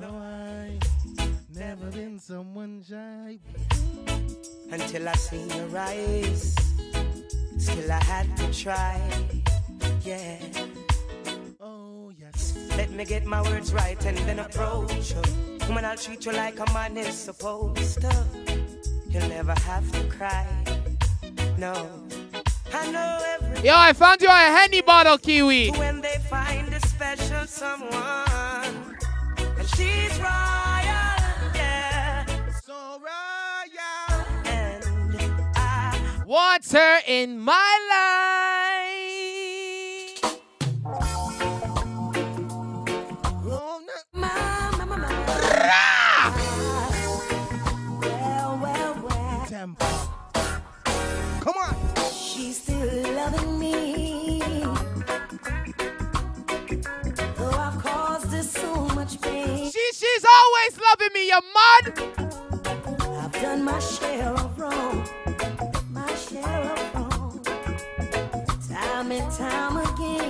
No, I've never been someone shy until I seen your eyes. Still, I had to try. Yeah. Oh yes. Let me get my words right and then approach you. Woman, I'll treat you like a man is supposed to. You'll never have to cry. No. I know every. Yo, I found you a handy bottle, Kiwi. When they find a special someone, and she's royal, yeah, so royal, and I want her in my life. Oh, no. Ma, ma, ma, ma. Well, well, well. Tempo. Come on. She's still loving me, though I've caused her so much pain. She, she's always loving me, you mad? I've done my share of wrong, my share of wrong, time and time again.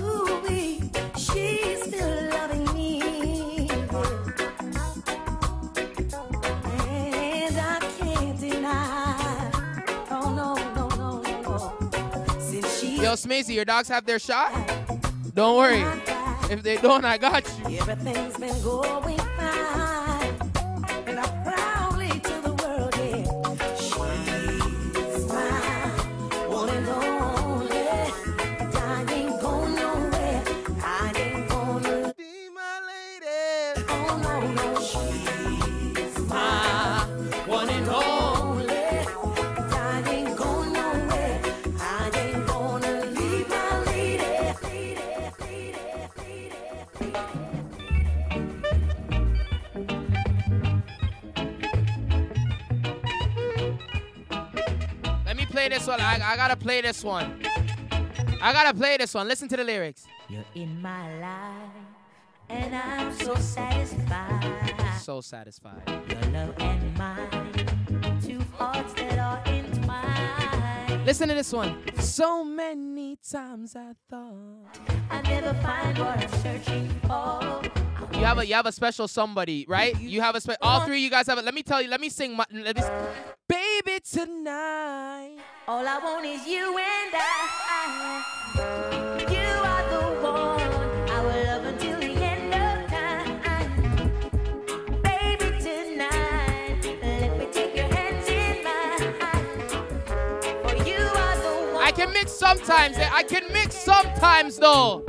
Ooh, we, she's still loving me, and I can't deny. Yo, Smazy, your dogs have their shot? Don't worry. If they don't, I got you. Everything's been going fine. And I proudly to the world, yeah. She's mine. One and only. I ain't going nowhere. I ain't gonna be my lady. Oh, no, no. She's mine. One and only. This one, I, I gotta play this one. I gotta play this one. Listen to the lyrics. You're in my life, and I'm so satisfied. So satisfied. Your love and mine, two hearts that are entwined. Listen to this one. So many times I thought I never find what I'm searching for. You have a you have a special somebody, right? You have a special. All three of you guys have it. Let me tell you. Let me sing. My, let me baby tonight. All I want is you and I. You are the one I will love until the end of time. Baby tonight, let me take your hands in mine. For you are the one. I can mix sometimes. I can mix sometimes though.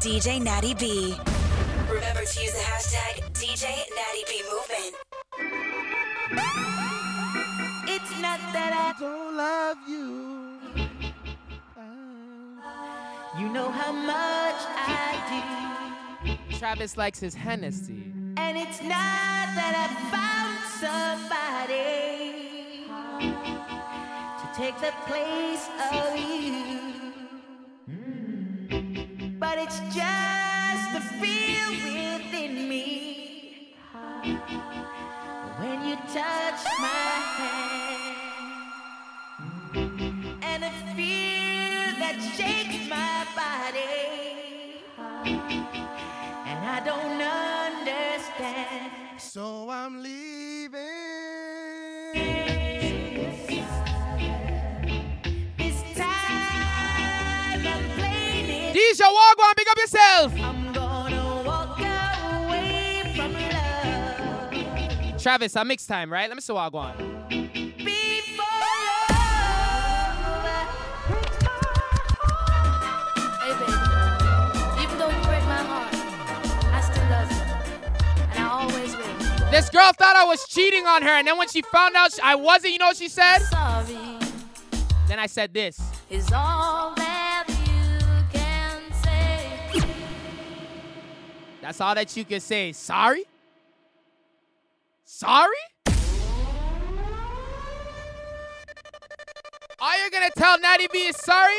D J Natty B. Remember to use the hashtag D J Natty B Movement. It's not that I don't love you. Uh, you know how much I do. Travis likes his Hennessy. And it's not that I found somebody to take the place of you. But it's just the feel within me when you touch my hand, and a fear that shakes my body, and I don't understand. So I'm leaving. D J Wagwan, big up yourself. I'm gonna walk away from love. Travis, I mix time, right? Let me see Wagwan. Before love breaks my heart. Hey, baby. Even though you break my heart, I still love you. And I always will. This girl thought I was cheating on her, and then when she found out I wasn't, you know what she said? Sorry. Then I said this. Is all that That's all that you can say. Sorry? Sorry? All you're gonna tell Natty B is sorry?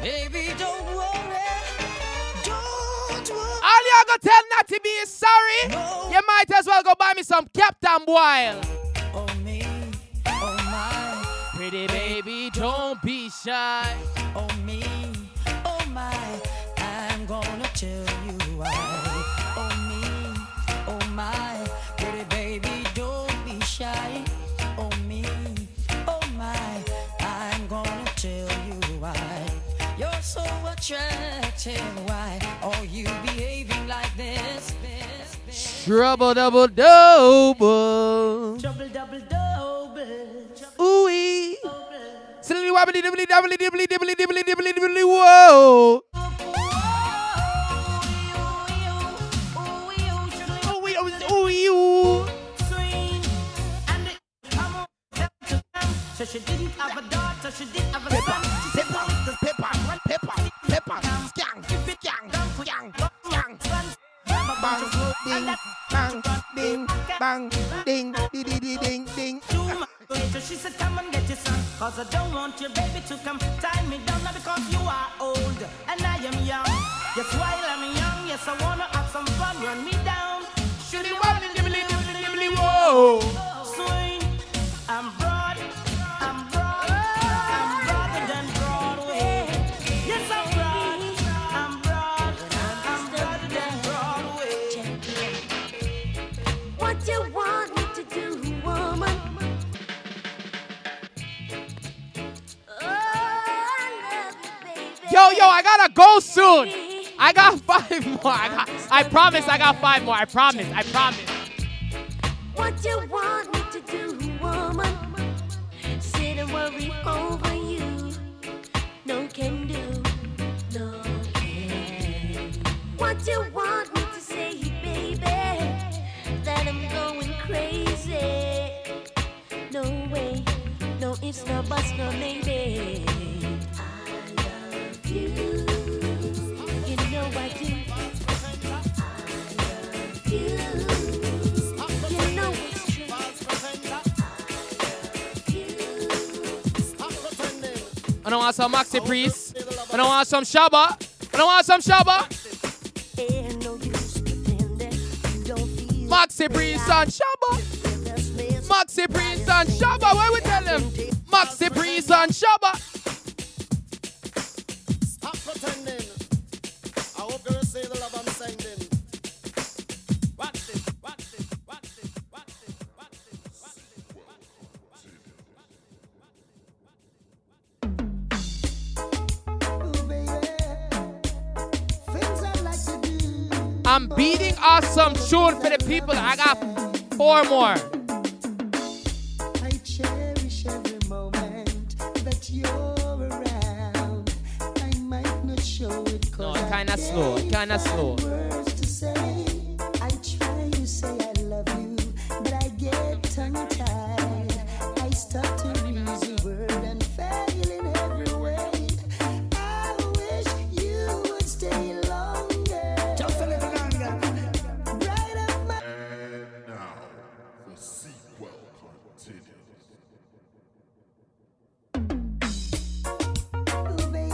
Baby, don't worry. Don't worry. All y'all gonna tell Natty B is sorry? No. You might as well go buy me some Captain Boyle. Oh me, oh my. Pretty baby, don't be shy. Oh me, oh my. Gonna tell you why. Oh me, oh my, pretty baby, don't be shy. Oh me, oh my, I'm gonna tell you why. You're so attractive, why are you behaving like this? this, this. Trouble double double. Trouble double double. Ooh-ee. Silly wobbly dibbly doubly dibbly dibbly dibbly dibbly dibbly whoa. You. So she didn't have a daughter, she didn't have a son. She said, pepper, pepper, pepper, skank, skank, skank, skank, bang, bang, ding, ding, ding, ding, ding. So she said, come and get your son, cause I don't want your baby to come tie me down now because you are old and I am young. Yes, while I'm young, yes, I wanna have some fun, run me down. Should you want to give me a whoa? Swing, I'm broad, I'm broad, I'm broader than Yo, yo, I gotta go soon. I got five more. I, got, I promise I got five more. I promise. I promise. What you want me to do, woman? Sit and worry over you. No can do. No can. What you want me to say, baby? That I'm going crazy. No way. No ifs, no buts, no maybe. You, you know I do. You, you know it's true. I don't want some Maxi Priest. I don't want some Shabba. I don't want some Shabba. Maxi Priest and Shabba. Maxi Priest and Shabba. Why we tell them? Maxi Priest and Shabba. I'm beating off some tune for the people. I got four more. I cherish every moment that you're around. I might not show it. No, it's kind of slow. It's kind of slow. I try to say I love you, but I get tongue tied. I start to lose the word and fail in every way. I wish you would stay longer. Just a little longer. Right up my. And now, the sequel continues.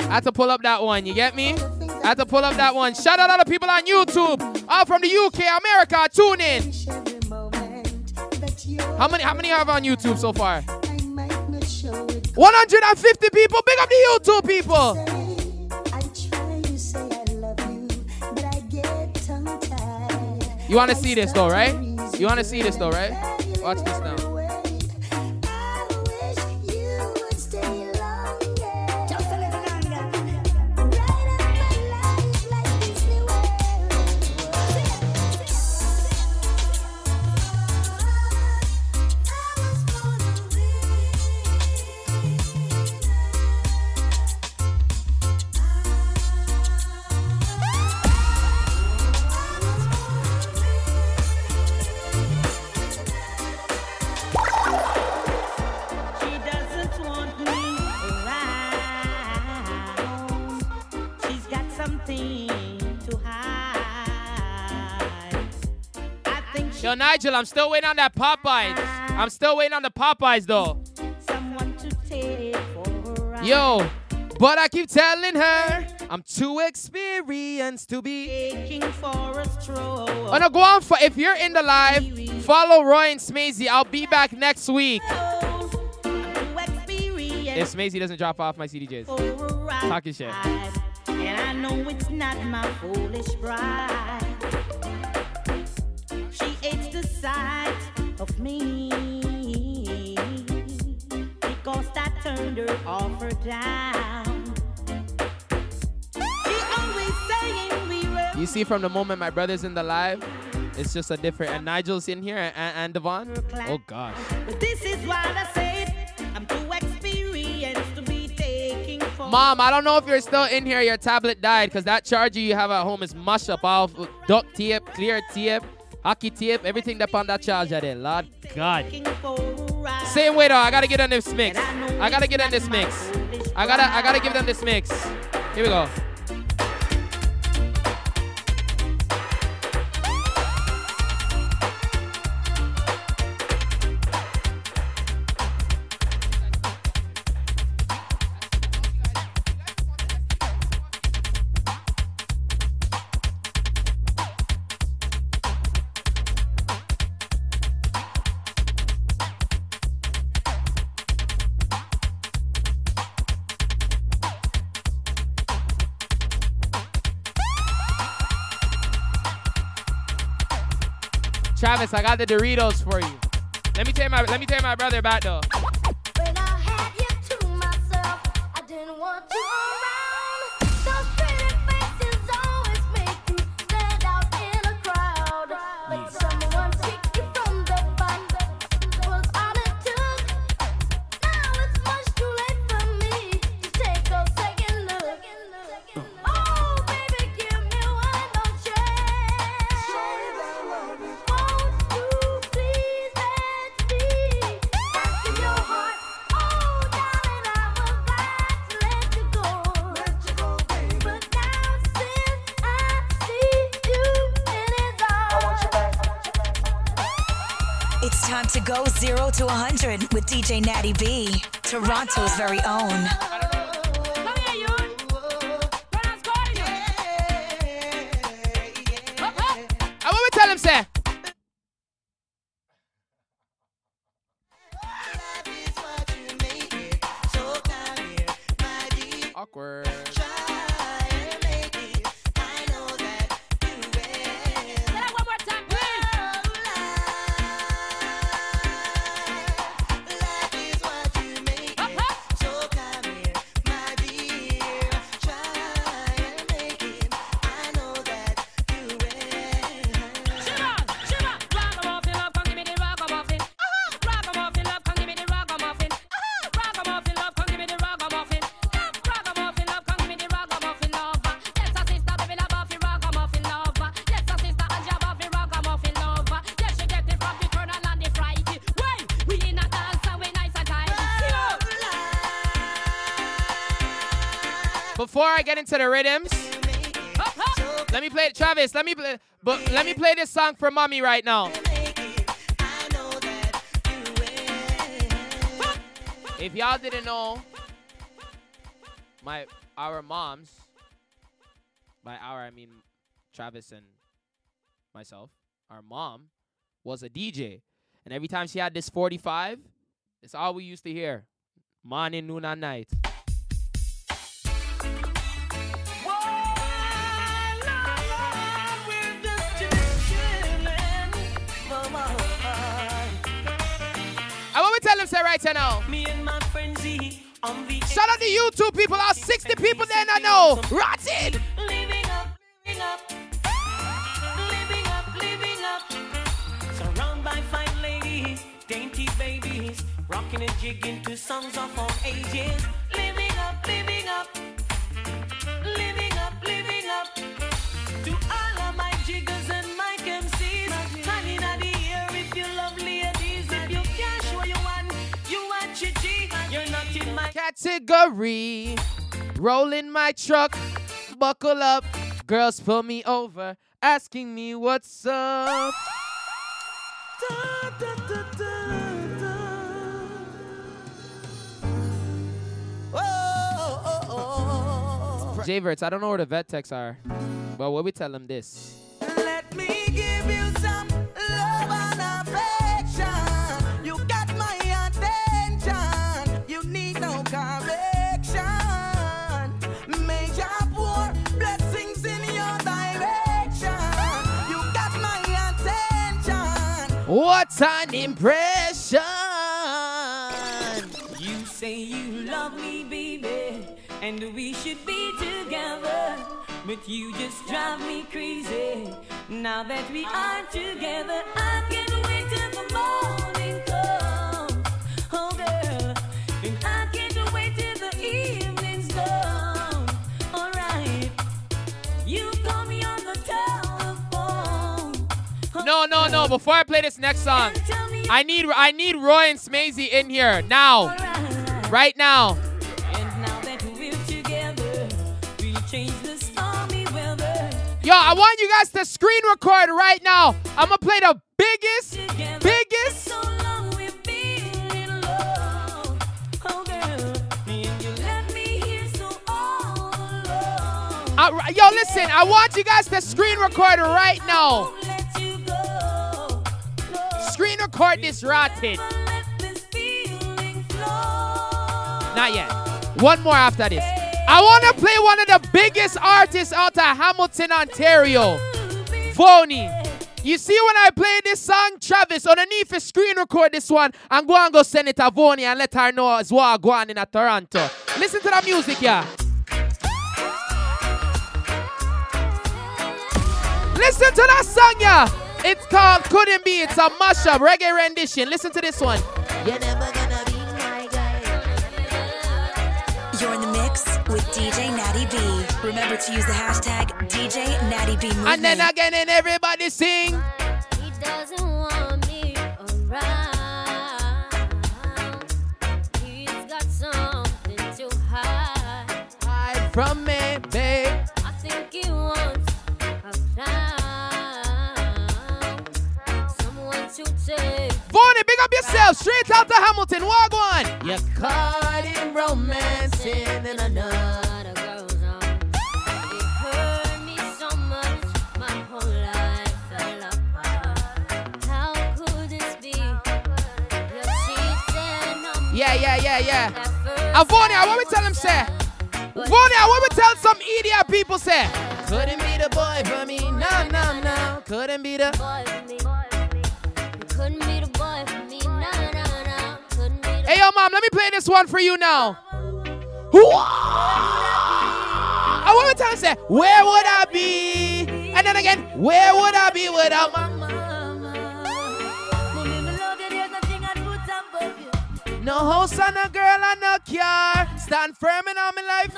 I had to pull up that one, you get me? I had to pull up that one. Shout out all the people on YouTube, all from the U K, America, tune in. How many? How many have on YouTube so far? one hundred fifty people. Big up the YouTube people. You want to see this though, right? You want to see this though, right? Watch this now. Nigel, I'm still waiting on that Popeyes. I'm still waiting on the Popeyes, though. Someone to take for a ride. Yo, but I keep telling her I'm too experienced to be taking for a stroll. Oh, no, go on. For, if you're in the live, follow Roy and Smazy. I'll be back next week. If Smazy doesn't drop off my C D Js. Talking shit. And I know it's not my foolish bride. It's the sight of me because I turned her off or down. She always saying we were. You see, from the moment my brother's in the live, it's just a different. And Nigel's in here and, and Devon. Oh gosh. But this is why I said I'm too experienced to be taking for. Mom, I don't know if you're still in here. Your tablet died because that charger you have at home is mush up all duct tape, clear tape. Hockey tape, everything that's on that charger there. Lord God. Same way though, I gotta get on this mix. I gotta get on this mix. I gotta I gotta give them this mix. Here we go. Travis, I got the Doritos for you. Let me tell my let me tell my brother about though. When I had you to myself, I didn't want you around. Those pretty faces always make you stand out in a crowd. Like someone pick you from the bottom. That was all it took. Now it's much too late for me to take a second look. Oh, baby, give me one more chance. Won't you please let me back in your heart? Oh, darling, I was glad to let you go. But now since I see you in his arms. It's time to go zero to one hundred with D J Natty B, Toronto's very own. I want to tell him, sir. Awkward. Before I get into the rhythms, let me play Travis. Let me play, but let me play this song for mommy right now. If y'all didn't know, my our moms, by our I mean Travis and myself, our mom was a D J, and every time she had this forty-five, it's all we used to hear, morning, noon, and night. Tell him say right here now. Me and my frenzy on the shout out to YouTube people. Our sixty people there now know. Rotted. Living up, living up, living up, living up. Surrounded by fine ladies, dainty babies, rocking and jigging to songs of all ages. Living up, living up, living up, living up. To all of my jiggers and my M Cs, hanging out the air if you lovely. You're not in my category. Rolling my truck. Buckle up. Girls pull me over. Asking me what's up. Da, da, da, da, da. Oh, oh, oh. J Vertz, I don't know where the vet techs are. But what we tell them this. Let me give you some love and affection. What an impression! You say you love me, baby, and we should be together. But you just drive me crazy. Now that we are together, I can't wait till the morning comes. Oh, girl, and I can't wait till the evening's done. All right, you call me on the top. No, no, no. Before I play this next song, I need I need Roy and Smazy in here now. Right now. And now that we're together, we change the stormy weather. Yo, I want you guys to screen record right now. I'm going to play the biggest, together, biggest. So long we've been in love. Oh, girl. And you let me hear so all alone. I, yo, listen. I want you guys to screen record right now. Screen record this rotted. Not yet. One more after this. I want to play one of the biggest artists out of Hamilton, Ontario. Vonnie. You see when I play this song, Travis, underneath his screen record this one and go and go send it to Avonia and let her know it's what go on in a Toronto. Listen to the music, yeah. Listen to that song, yeah. It's called Couldn't Be. It's a mashup reggae rendition. Listen to this one. You're never gonna be my guy. You're in the mix with D J Natty B. Remember to use the hashtag D J Natty B movement. And then again, and everybody sing. He doesn't want me around. He's got something to hide. Hide from me, babe. I think he wants a clown. Someone to take. Vonnie, big up yourself. Straight out to Hamilton. Wagwan. You're caught in romancing and another girl's arm. It hurt me so much. My whole life fell apart. How could this be? Your cheeks and I'm yeah, yeah, yeah, yeah. Avonia, what we tell them, say? Avonia, what we tell some idiot people, say? Couldn't be the boy for me. No, no, no. Couldn't be the boy for me. Couldn't be the boy for me, no, no, no. Couldn't be the hey, yo, mom, let me play this one for you now. I want to say, where would I be? And then again, where would I be without my mama? No house and a girl and no car. Stand firm in all my life.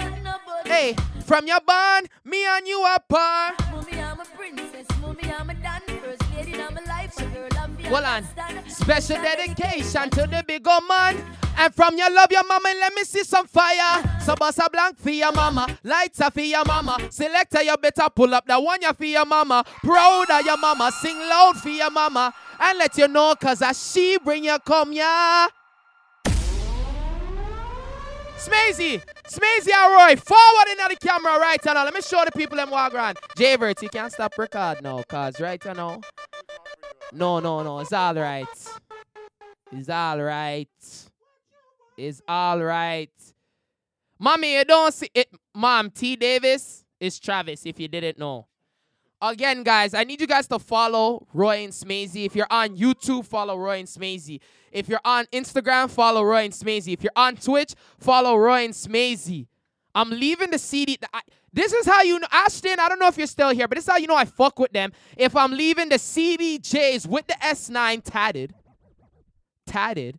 Hey, from your bond, me and you are par. Mommy, I'm a princess. Mommy, I'm a dancer. First lady in my life, my girl. Hold on. Special dedication to the big old man. And from your love, your mama, let me see some fire. So bust a blank for your mama. Lights are for your mama. Selector, you better pull up the one you for your mama. Proud of your mama. Sing loud for your mama. And let you know, cause as she bring you come, yeah. Smazy. Smazy and Roy. Forward into the camera right now. Let me show the people them walk around. J Vertz, you can't stop record now, cause right now. No, no, no. It's all right. It's all right. It's all right. Mommy, you don't see it. Mom, T. Davis is Travis, if you didn't know. Again, guys, I need you guys to follow Roy and Smazy. If you're on YouTube, follow Roy and Smazy. If you're on Instagram, follow Roy and Smazy. If you're on Twitch, follow Roy and Smazy. I'm leaving the C D. The, I, this is how you know. Ashton, I don't know if you're still here, but this is how you know I fuck with them. If I'm leaving the C D Js with the S nine tatted, tatted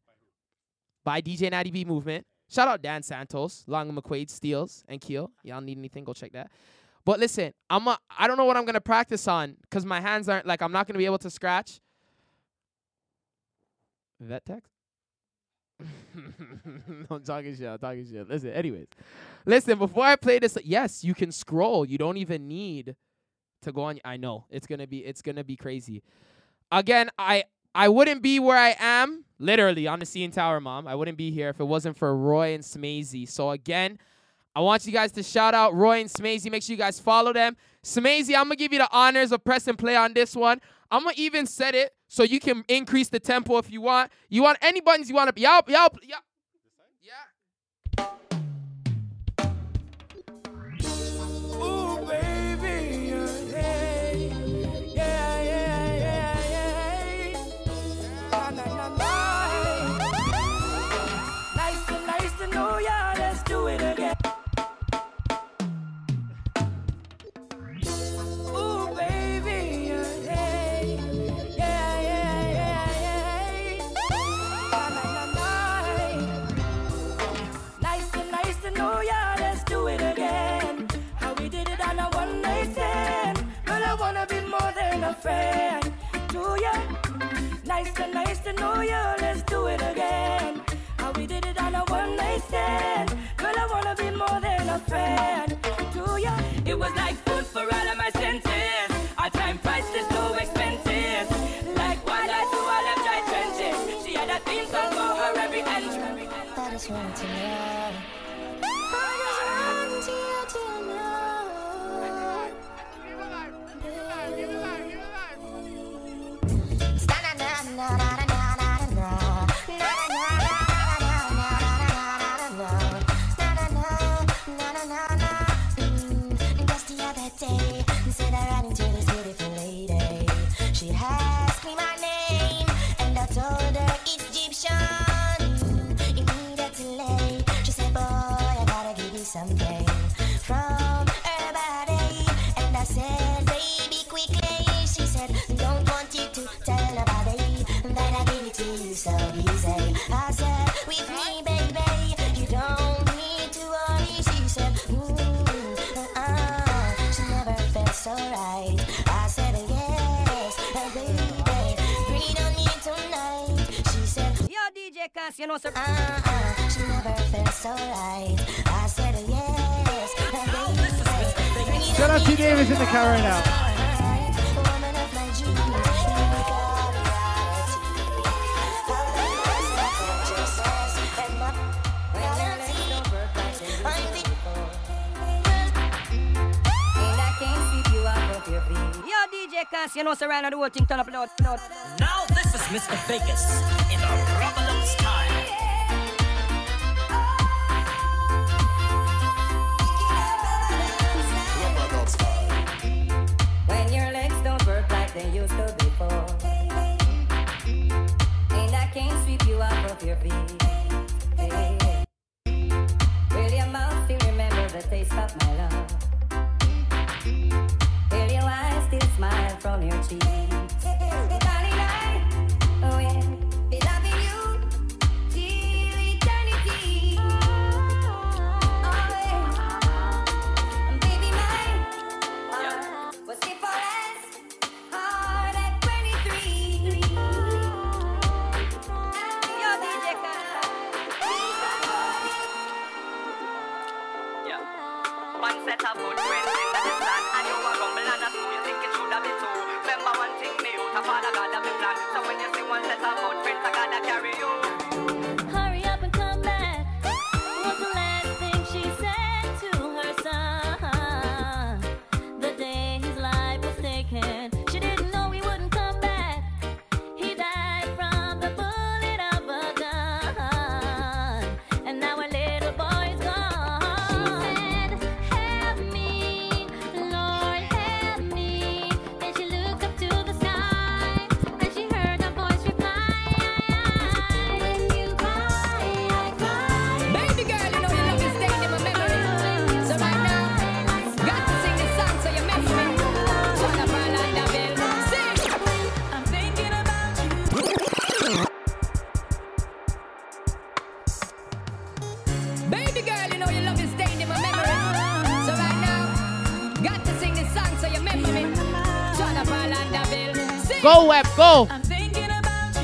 by D J Natty B Movement. Shout out Dan Santos, Long McQuaid, Steels, and Keel. Y'all need anything, go check that. But listen, I'm a, I don't know what I'm going to practice on because my hands aren't, like, I'm not going to be able to scratch. Vet tech? I'm talking shit, I'm talking shit. Listen, anyways. Listen, before I play this, yes, you can scroll. You don't even need to go on. I know. It's gonna be it's gonna be crazy. Again, I I wouldn't be where I am, literally, on the C N Tower, Mom. I wouldn't be here if it wasn't for Roy and Smazy. So again, I want you guys to shout out Roy and Smazy. Make sure you guys follow them. Smazy, I'm gonna give you the honors of press and play on this one. I'm gonna even set it so you can increase the tempo if you want. You want any buttons you want to... Y'all, y'all, y'all. Yeah. Ooh, baby, you're hey. Yeah, yeah, yeah, yeah. Na, na, na, na. Nice to, nice to know ya. Let's do it again. Friend, do ya? Nice to, nice to know ya. Let's do it again. How we did it on a one night stand. Girl, I wanna be more than a friend. Do ya? It was like food for all of my senses. Our time price is so expensive. Like water to all of dry trenches. She had a theme song for her every entrance. I just want to know. I just want to know. Just the other day, instead I ran into this beautiful lady. She She asked me my name, and I told her it's Egyptian. It needed to lay. She said, boy, I gotta give you something from her body. And I said, baby, quickly. She said, don't want you to tell nobody that I give it to you so easy. I said, with me, baby, you don't need to worry. She said, mm, uh-uh. She never felt so right. I said, cause you know, so uh, uh, she never felt so right. I said yes. Oh, shout out to Davis in the car right now. Yo, D J Cass, you know, so right now the whole thing turn up loud. Now this is Mister Vegas in the rubber. When your legs don't work like they used to before, and I can't sweep you off of your feet. Hey. Will your mouth still remember the taste of my love? Will your eyes still smile from your cheeks?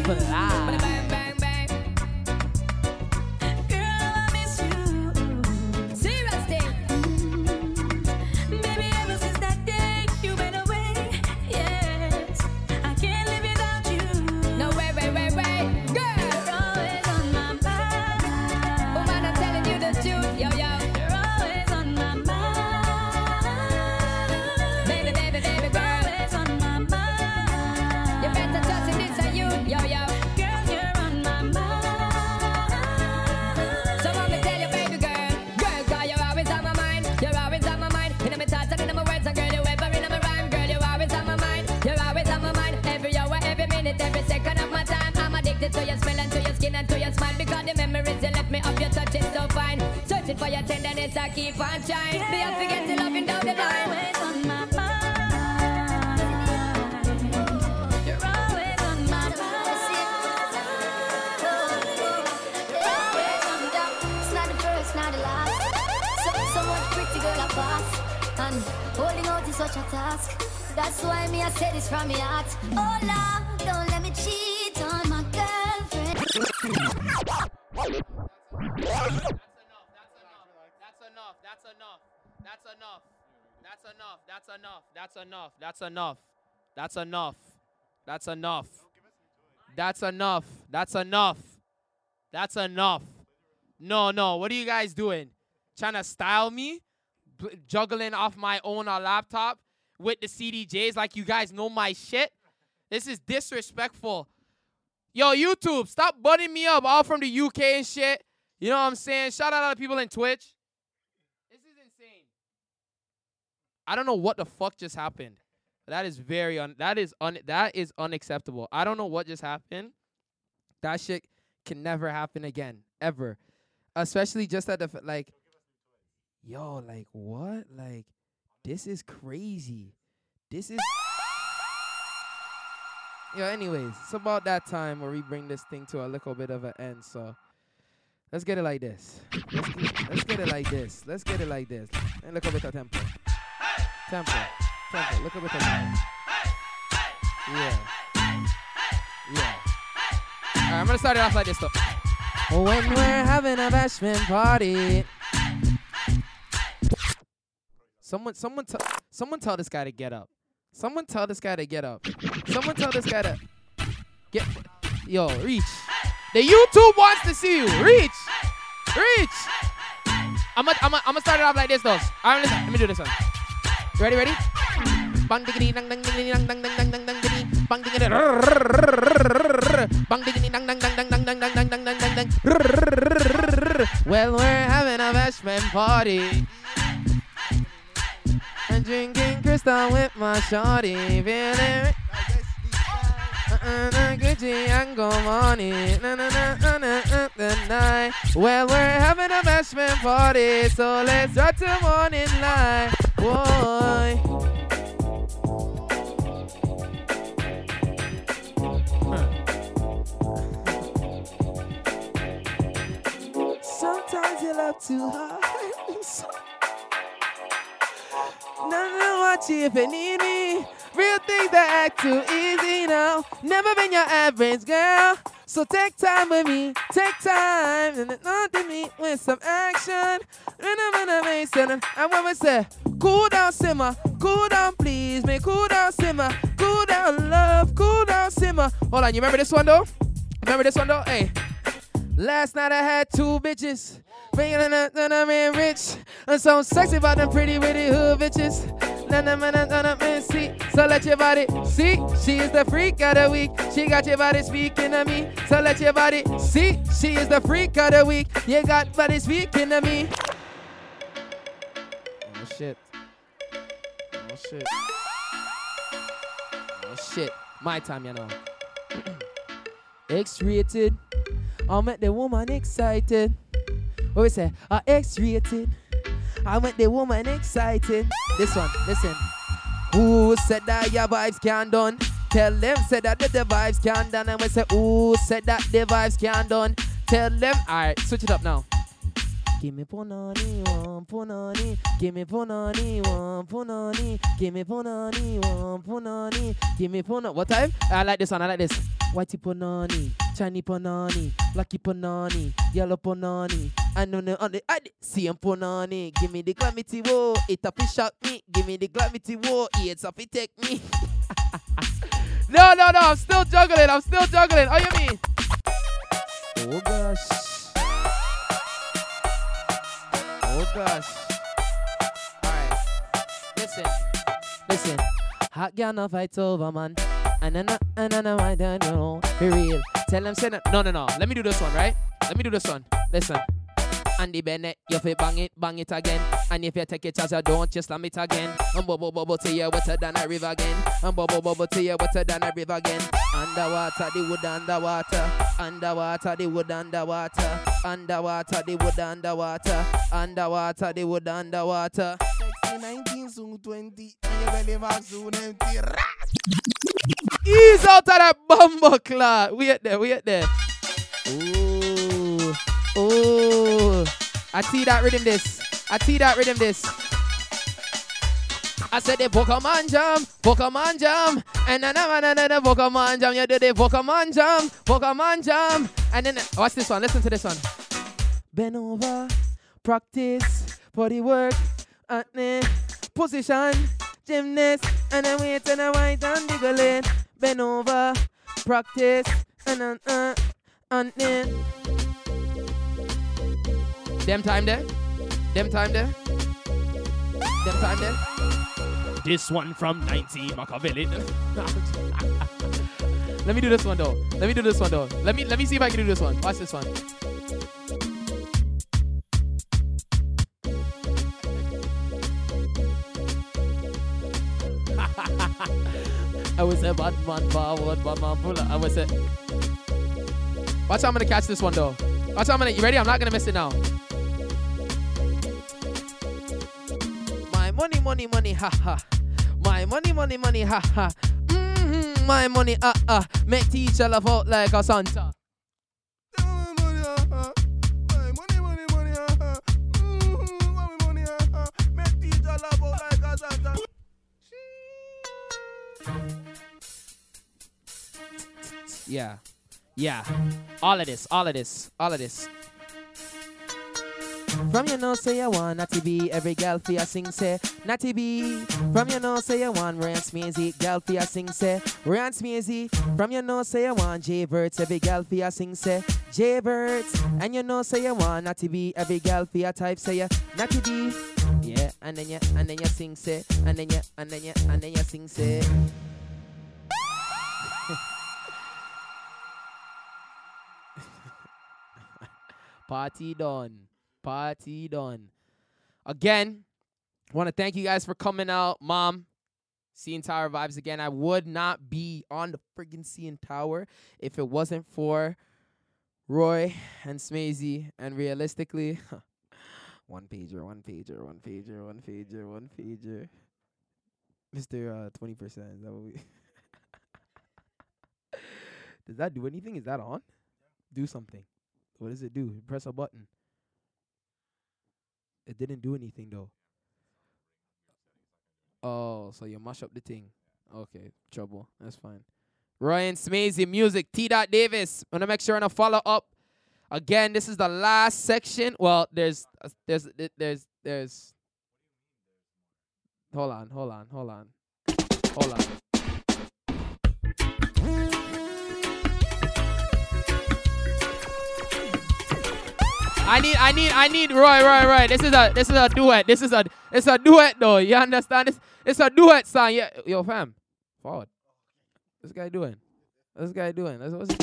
Funny night, when enough. That's enough. That's enough. That's enough. That's enough. That's enough. No, no. What are you guys doing? Trying to style me? B- juggling off my own uh, laptop with the C D Js like you guys know my shit? This is disrespectful. Yo, YouTube, stop butting me up all from the U K and shit. You know what I'm saying? Shout out to people in Twitch. This is insane. I don't know what the fuck just happened. That is very un. That is un. That is unacceptable. I don't know what just happened. That shit can never happen again, ever. Especially just at the f- like, yo, like what? Like, this is crazy. This is. Yo, anyways, it's about that time where we bring this thing to a little bit of an end. So, let's get it like this. Let's get, let's get it like this. Let's get it like this. And a little bit of tempo. Hey! Tempo. Hey! Tempo. Look at what they're doing. Yeah. Yeah. All right, I'm going to start it off like this, though. When we're having a bachelor party. Someone someone, t- someone tell this guy to get up. Someone tell this guy to get up. Someone tell this guy to get... Yo, reach. The YouTube wants to see you. Reach. Reach. I'm going I'm I'm to start it off like this, though. All right, listen. Let me do this one. Ready, ready? Bang diggity dang dang dang dang dang dang dang dang dang bang diggity bang diggity dang dang dang dang dang dang dang dang dang dang. Well, we're having a bachelor party and drinking crystal with my shawty, feeling Gucci and gold money. Na na na na na na na. Well, we're having a bachelor party, so let's rock till morning light, boy. Sometimes you love too hard. None of watch you if you need me. Real things that act too easy now. Never been your average girl. So take time with me. Take time. And it's not to me with some action. And when we say, cool down, simmer. Cool down, please. Me cool down, simmer. Cool down, love. Cool down, simmer. Hold on. You remember this one, though? Remember this one, though? Hey. Last night I had two bitches, bringing up that I'm in rich. I'm so sexy about them pretty, pretty hood bitches. None of them, none of them, see. So let your body see. She is the freak of the week. She got your body speaking to me. So let your body see. She is the freak of the week. You got body speaking to me. Oh shit. Oh shit. Oh shit. My time, you know. X-rated. I make the woman excited. What we say? I X-rated. I make the woman excited. This one, listen. Who said that your vibes can't done? Tell them, said that the vibes can't done. And we say, who said that the vibes can't done? Tell them. Alright, switch it up now. Give me punani, one punani. Give me punani, one punani. Give me punani, one punani. Give me punani. What time? I like this one, I like this. Whitey punani, Chinese punani, lucky punani, yellow punani. I know no only I C N punani. Give me the glamity woe, it up it shock me. Give me the glamity woe, it's up it take me. no, no, no, I'm still juggling, I'm still juggling. Oh, you mean? Oh gosh. Oh gosh. All right, listen, listen. Hot girl no fight over man. And then, and then I don't know. Be real. Tell them, say that. No, no, no. Let me do this one, right? Let me do this one. Listen. Andy Bennett, you feel bang it, bang it again. And if you take it as I don't, just slam it again. And bubble, bubble to you, water than a river again. And bubble, bubble to you, water than a river again. Underwater, the wood underwater. Underwater, the wood underwater. Underwater, the wood underwater. Underwater, the wood underwater. nineteen, soon twenty. And you belly back soon empty. Ease out of that bumble clock. We at there, we at there. Ooh, ooh. I see that rhythm this. I see that rhythm this. I said the Pokemon jam, Pokemon jam. And then another Pokemon jam. You do the Pokemon jam, Pokemon jam. And then, watch this one, listen to this one. Bend over, practice, body work, and then position, gymnast. And I wait and I wait and diggle it. Bend over, practice, and then, uh, and then. Them time there? Them time there? Them time there? This one from nineteen Machiavelli. Let me do this one though. Let me do this one though. Let me, let me see if I can do this one. Watch this one. Ha I was a bad man forward, bad man puller. I was a. Watch how I'm gonna catch this one though. Watch how I'm gonna. You ready? I'm not gonna miss it now. My money, money, money, haha. My money, money, money, haha. Mm-hmm, my money, ah uh, ah. Uh. Make teacher love out like a Santa. Yeah, yeah, all of this, all of this, all of this. From your nose say you want Natty B, every girl for your sing say Natty B. From your nose say you want Roy and Smazy, girl for your sing say Roy and Smazy. From your nose say you want J Vertz, every girl for your sing say J Vertz. And you know say you want Natty B, every girl for your type say you Natty B. Yeah, and then you, and then you sing say, and then you, and then you, and then you sing say. Party done. Party done. Again, want to thank you guys for coming out. Mom, C N Tower vibes again. I would not be on the friggin' C N Tower if it wasn't for Roy and Smazy. And realistically, one pager, one pager, one pager, one pager, one pager. Mister Uh, twenty percent. Is that what we Does that do anything? Is that on? Do something. What does it do? You press a button. It didn't do anything though. Oh, so you mash up the thing. Okay, trouble. That's fine. Ryan Smazy music. T. Davis. Wanna make sure I follow up. Again, this is the last section. Well, there's, uh, there's, there's, there's, there's. Hold on, hold on, hold on, hold on. I need, I need, I need, Roy, Roy, Roy. This is a, this is a duet. This is a, it's a duet though. You understand this? It's a duet song. Yeah, yo, fam, forward. What's this guy doing? What's this guy doing? That's what's. He...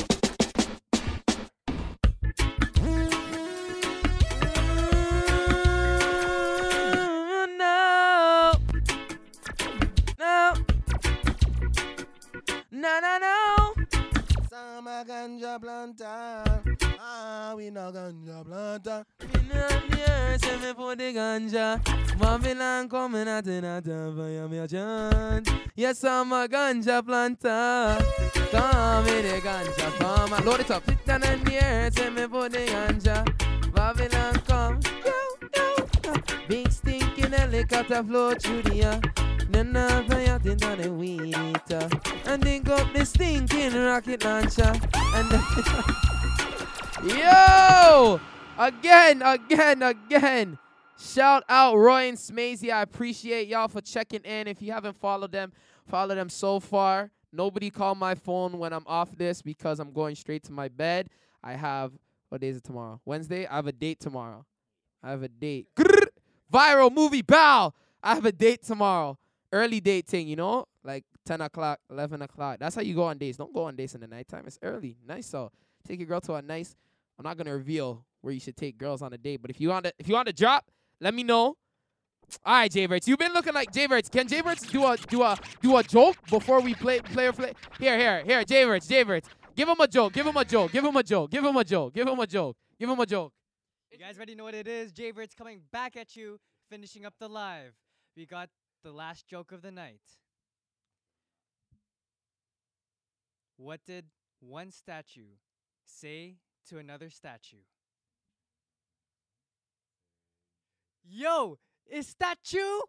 No, no, no, no, no. Sama ganja planter. Ah, we no ganja planter. We no here, say me for the ganja. Babylon coming at in a time for your merchant. Yes, I'm a ganja planter. Come me the ganja farmer. Load it up. Sit down in the air, say me for the ganja. Babylon come. Big stinking helicopter float through the air. Then I buy out into the winter. And then go up the stinking rocket launcher. And yo! Again, again, again. Shout out Roy and Smazy. I appreciate y'all for checking in. If you haven't followed them, follow them so far. Nobody call my phone when I'm off this because I'm going straight to my bed. I have, what day is it tomorrow? Wednesday? I have a date tomorrow. I have a date. Viral movie, bow. I have a date tomorrow. Early date thing, you know? Like ten o'clock, eleven o'clock. That's how you go on dates. Don't go on dates in the nighttime. It's early. Nice. So take your girl to a nice. I'm not going to reveal where you should take girls on a date. But if you want to, if you want to drop, let me know. All right, J Vertz. You've been looking like J Vertz. Can J Vertz do a, do, a, do a joke before we play, play or play? Here, here, here. J Vertz, J Vertz. Give him a joke. Give him a joke. Give him a joke. Give him a joke. Give him a joke. Give him a joke. You guys already know what it is. J Vertz coming back at you, finishing up the live. We got the last joke of the night. What did one statue say to another statue? Yo, is that you?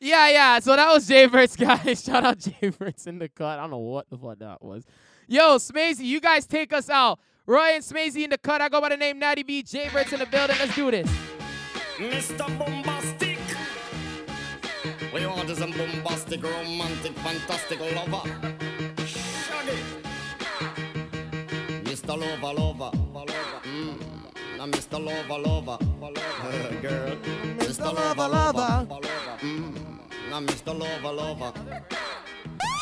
Yeah, yeah. So that was J Vertz, guys. Shout out J Vertz in the cut. I don't know what the fuck that was. Yo, Smazy, you guys take us out. Roy and Smazy in the cut. I go by the name Natty B. J Vertz in the building. Let's do this. Mister Bombastic. We want some bombastic, romantic, fantastic lover. Shaggy. Mister Lova Lova. Mm. Now Mister Lova Lova. Uh, girl. Mister Lova Lova. Mm. Now Mister Lova Lova.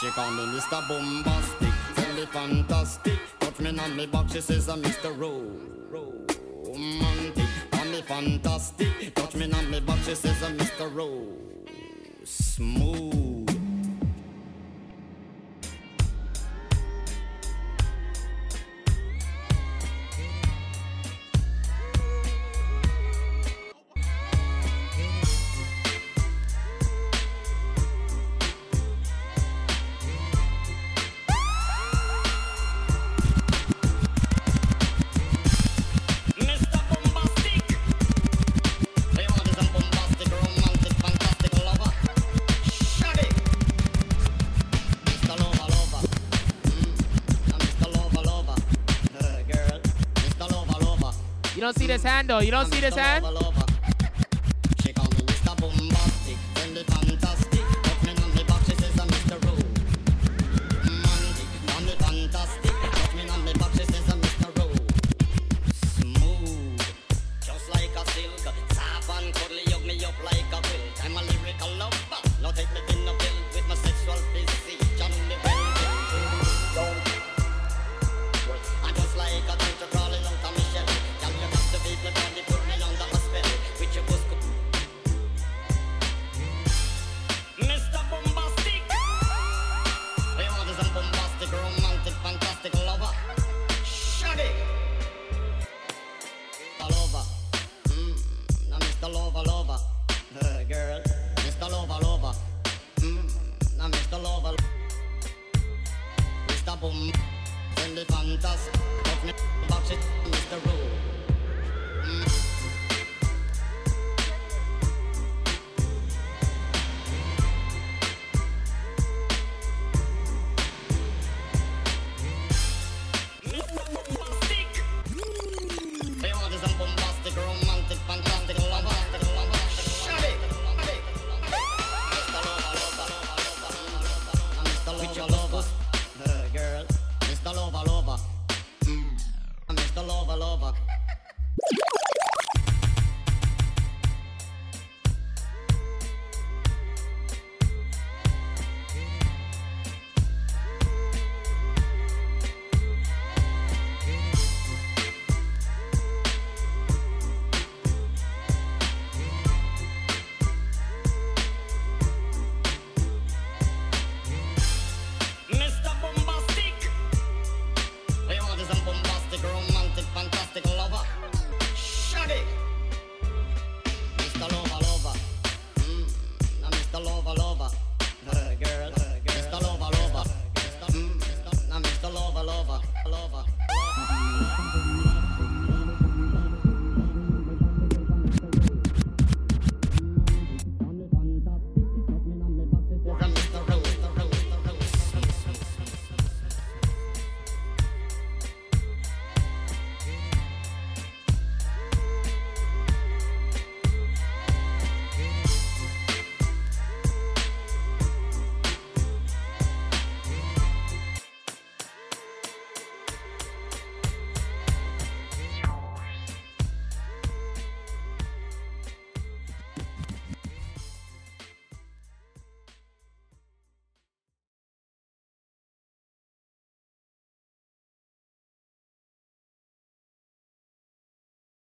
She call me Mister Bombastic, really fantastic. But me on me box, she says I'm Mister Romantic. I'm me fantastic. Touch me on me box, she says I'm Mister Ro. Smooth. You don't see this hand though. You don't see this hand? Fantastic, romantic, fantastic.